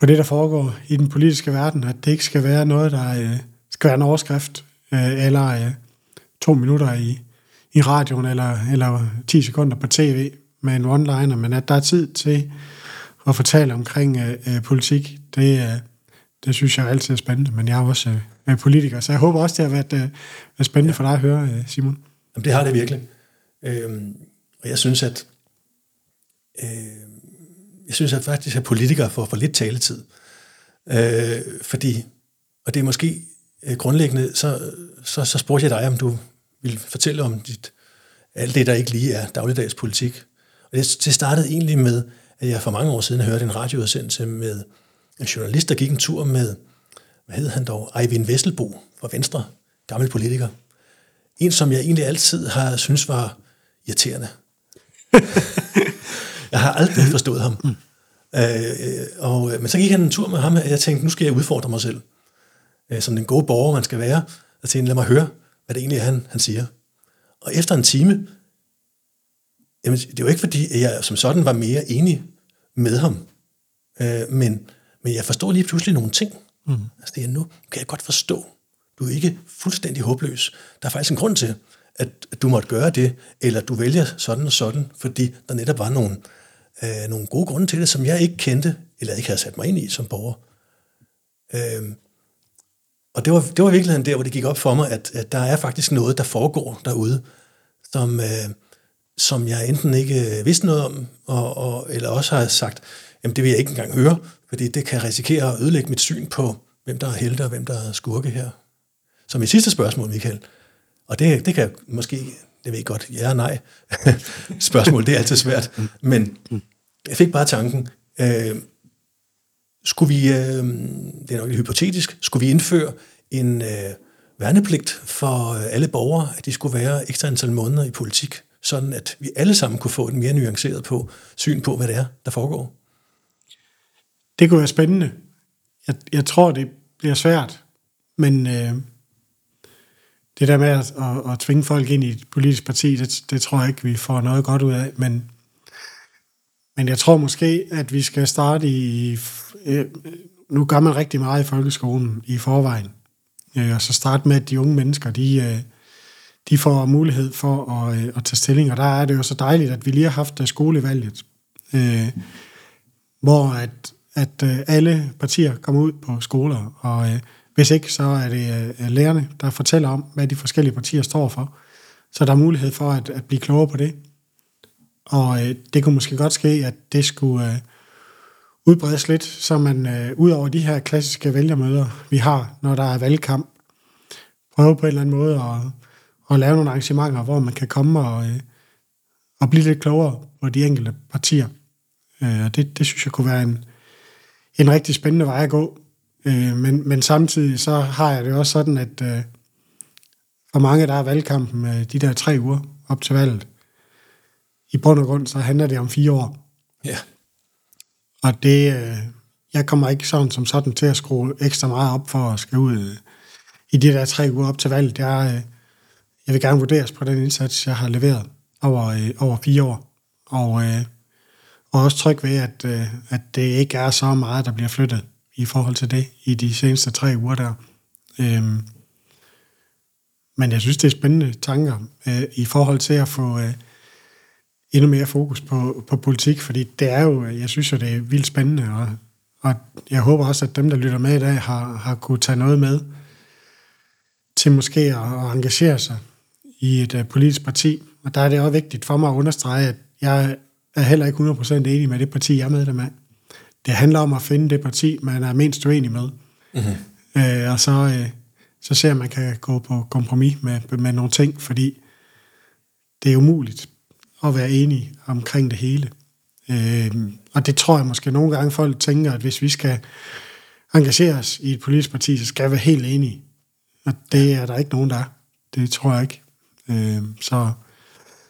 på det, der foregår i den politiske verden, at det ikke skal være noget, der skal være en overskrift, eller to minutter i, i radioen, eller, eller ti sekunder på tv med en one-liner, men at der er tid til at fortælle omkring øh, politik, det, øh, det synes jeg altid er spændende, men jeg er også øh, politiker, så jeg håber også, det har været øh, spændende ja. for dig at høre, øh, Simon. Jamen, det har det virkelig. Øhm, og jeg synes, at øh, jeg synes, at faktisk at politikere får for lidt taletid. Øh, fordi, og det er måske øh, grundlæggende, så, så, så spurgte jeg dig, om du ville fortælle om dit, alt det, der ikke lige er dagligdags politik. Og det, det startede egentlig med, at jeg for mange år siden hørte en radioudsendelse med en journalist, der gik en tur med, hvad hed han dog, Eivind Vesselbo fra Venstre, gammel politiker. En, som jeg egentlig altid har synes var irriterende. Jeg har aldrig forstået ham. Mm. Øh, og, men så gik han en tur med ham, og jeg tænkte, nu skal jeg udfordre mig selv. Øh, som den gode borger, man skal være. Og tænkte, lad mig høre, hvad det egentlig er, han, han siger. Og efter en time, jamen, det er jo ikke fordi, jeg som sådan var mere enig med ham, øh, men, men jeg forstod lige pludselig nogle ting. Mm. Altså det er nu, kan jeg godt forstå. Du er ikke fuldstændig håbløs. Der er faktisk en grund til, at, at du måtte gøre det, eller du vælger sådan og sådan, fordi der netop var nogle, øh, nogle gode grunde til det, som jeg ikke kendte, eller ikke havde sat mig ind i som borger. Øh, og det var, det var i virkeligheden der, hvor det gik op for mig, at, at der er faktisk noget, der foregår derude, som... Øh, som jeg enten ikke vidste noget om, og, og, eller også har sagt, jamen det vil jeg ikke engang høre, fordi det kan risikere at ødelægge mit syn på, hvem der er helte og hvem der er skurke her. Så mit sidste spørgsmål, Michael, og det, det kan måske, det ved jeg godt, ja og nej, spørgsmål, det er altid svært, men jeg fik bare tanken, øh, skulle vi, øh, det er nok lidt hypotetisk, skulle vi indføre en øh, værnepligt for alle borgere, at de skulle være ekstra antal måneder i politik, sådan at vi alle sammen kunne få et mere nuanceret på, syn på, hvad det er, der foregår? Det kunne være spændende. Jeg, jeg tror, det bliver svært, men øh, det der med at, at, at tvinge folk ind i et politisk parti, det, det tror jeg ikke, vi får noget godt ud af, men, men jeg tror måske, at vi skal starte i... Øh, nu gør man rigtig meget i folkeskolen i forvejen, øh, og så starte med, at de unge mennesker, de... Øh, de får mulighed for at, øh, at tage stilling, og der er det jo så dejligt, at vi lige har haft skolevalget, øh, hvor at, at øh, alle partier kommer ud på skoler, og øh, hvis ikke, så er det øh, lærerne, der fortæller om, hvad de forskellige partier står for, så der er mulighed for at, at blive klogere på det, og øh, det kunne måske godt ske, at det skulle øh, udbredes lidt, så man øh, ud over de her klassiske vælgermøder, vi har, når der er valgkamp, prøver på en eller anden måde at og lave nogle arrangementer, hvor man kan komme og, øh, og blive lidt klogere på de enkelte partier. Øh, og det, det synes jeg kunne være en, en rigtig spændende vej at gå. Øh, men, men samtidig så har jeg det også sådan, at øh, for mange, der er valgkampen øh, de der tre uger op til valget, i bund og grund, så handler det om fire år. Ja. Og det, øh, jeg kommer ikke sådan som sådan til at skrue ekstra meget op for at skal ud øh, i de der tre uger op til valget. Jeg øh, Jeg vil gerne vurderes på den indsats, jeg har leveret over, øh, over fire år. Og, øh, og også tryg ved, at, øh, at det ikke er så meget, der bliver flyttet i forhold til det i de seneste tre uger der. Øhm, men jeg synes, det er spændende tanker øh, i forhold til at få øh, endnu mere fokus på, på politik, fordi det er jo, jeg synes jo, det er vildt spændende. Og, og jeg håber også, at dem, der lytter med i dag, har, har kunne tage noget med til måske at, at engagere sig i et uh, politisk parti, og der er det også vigtigt for mig at understrege, at jeg er heller ikke hundrede procent enig med det parti, jeg er medlem af. Det handler om at finde det parti, man er mindst uenig med, mm-hmm. øh, og så, øh, så ser man kan gå på kompromis med, med nogle ting, fordi det er umuligt at være enige omkring det hele. Øhm, og det tror jeg måske nogle gange folk tænker, at hvis vi skal engagere os i et politisk parti, så skal vi være helt enige. Og det er der ikke nogen, der er. Det tror jeg ikke. Øhm, så,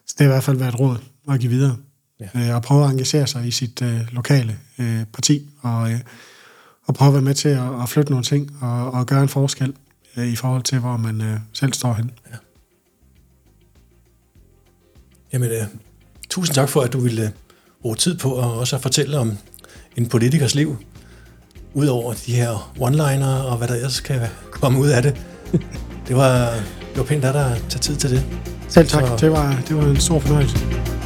så det er i hvert fald været et råd at give videre. Ja. Øh, og prøve at engagere sig i sit øh, lokale øh, parti. Og, øh, og prøve at være med til at, at flytte nogle ting og, og gøre en forskel øh, i forhold til, hvor man øh, selv står hen. Ja. Jamen, øh, tusind tak for, at du ville øh, bruge tid på og også at fortælle om en politikers liv. Udover de her one-liner og hvad der ellers kan komme ud af det. Det var, det var pænt, at der tager tid til det. Selv tak. Så, det, var, det var en stor fornøjelse.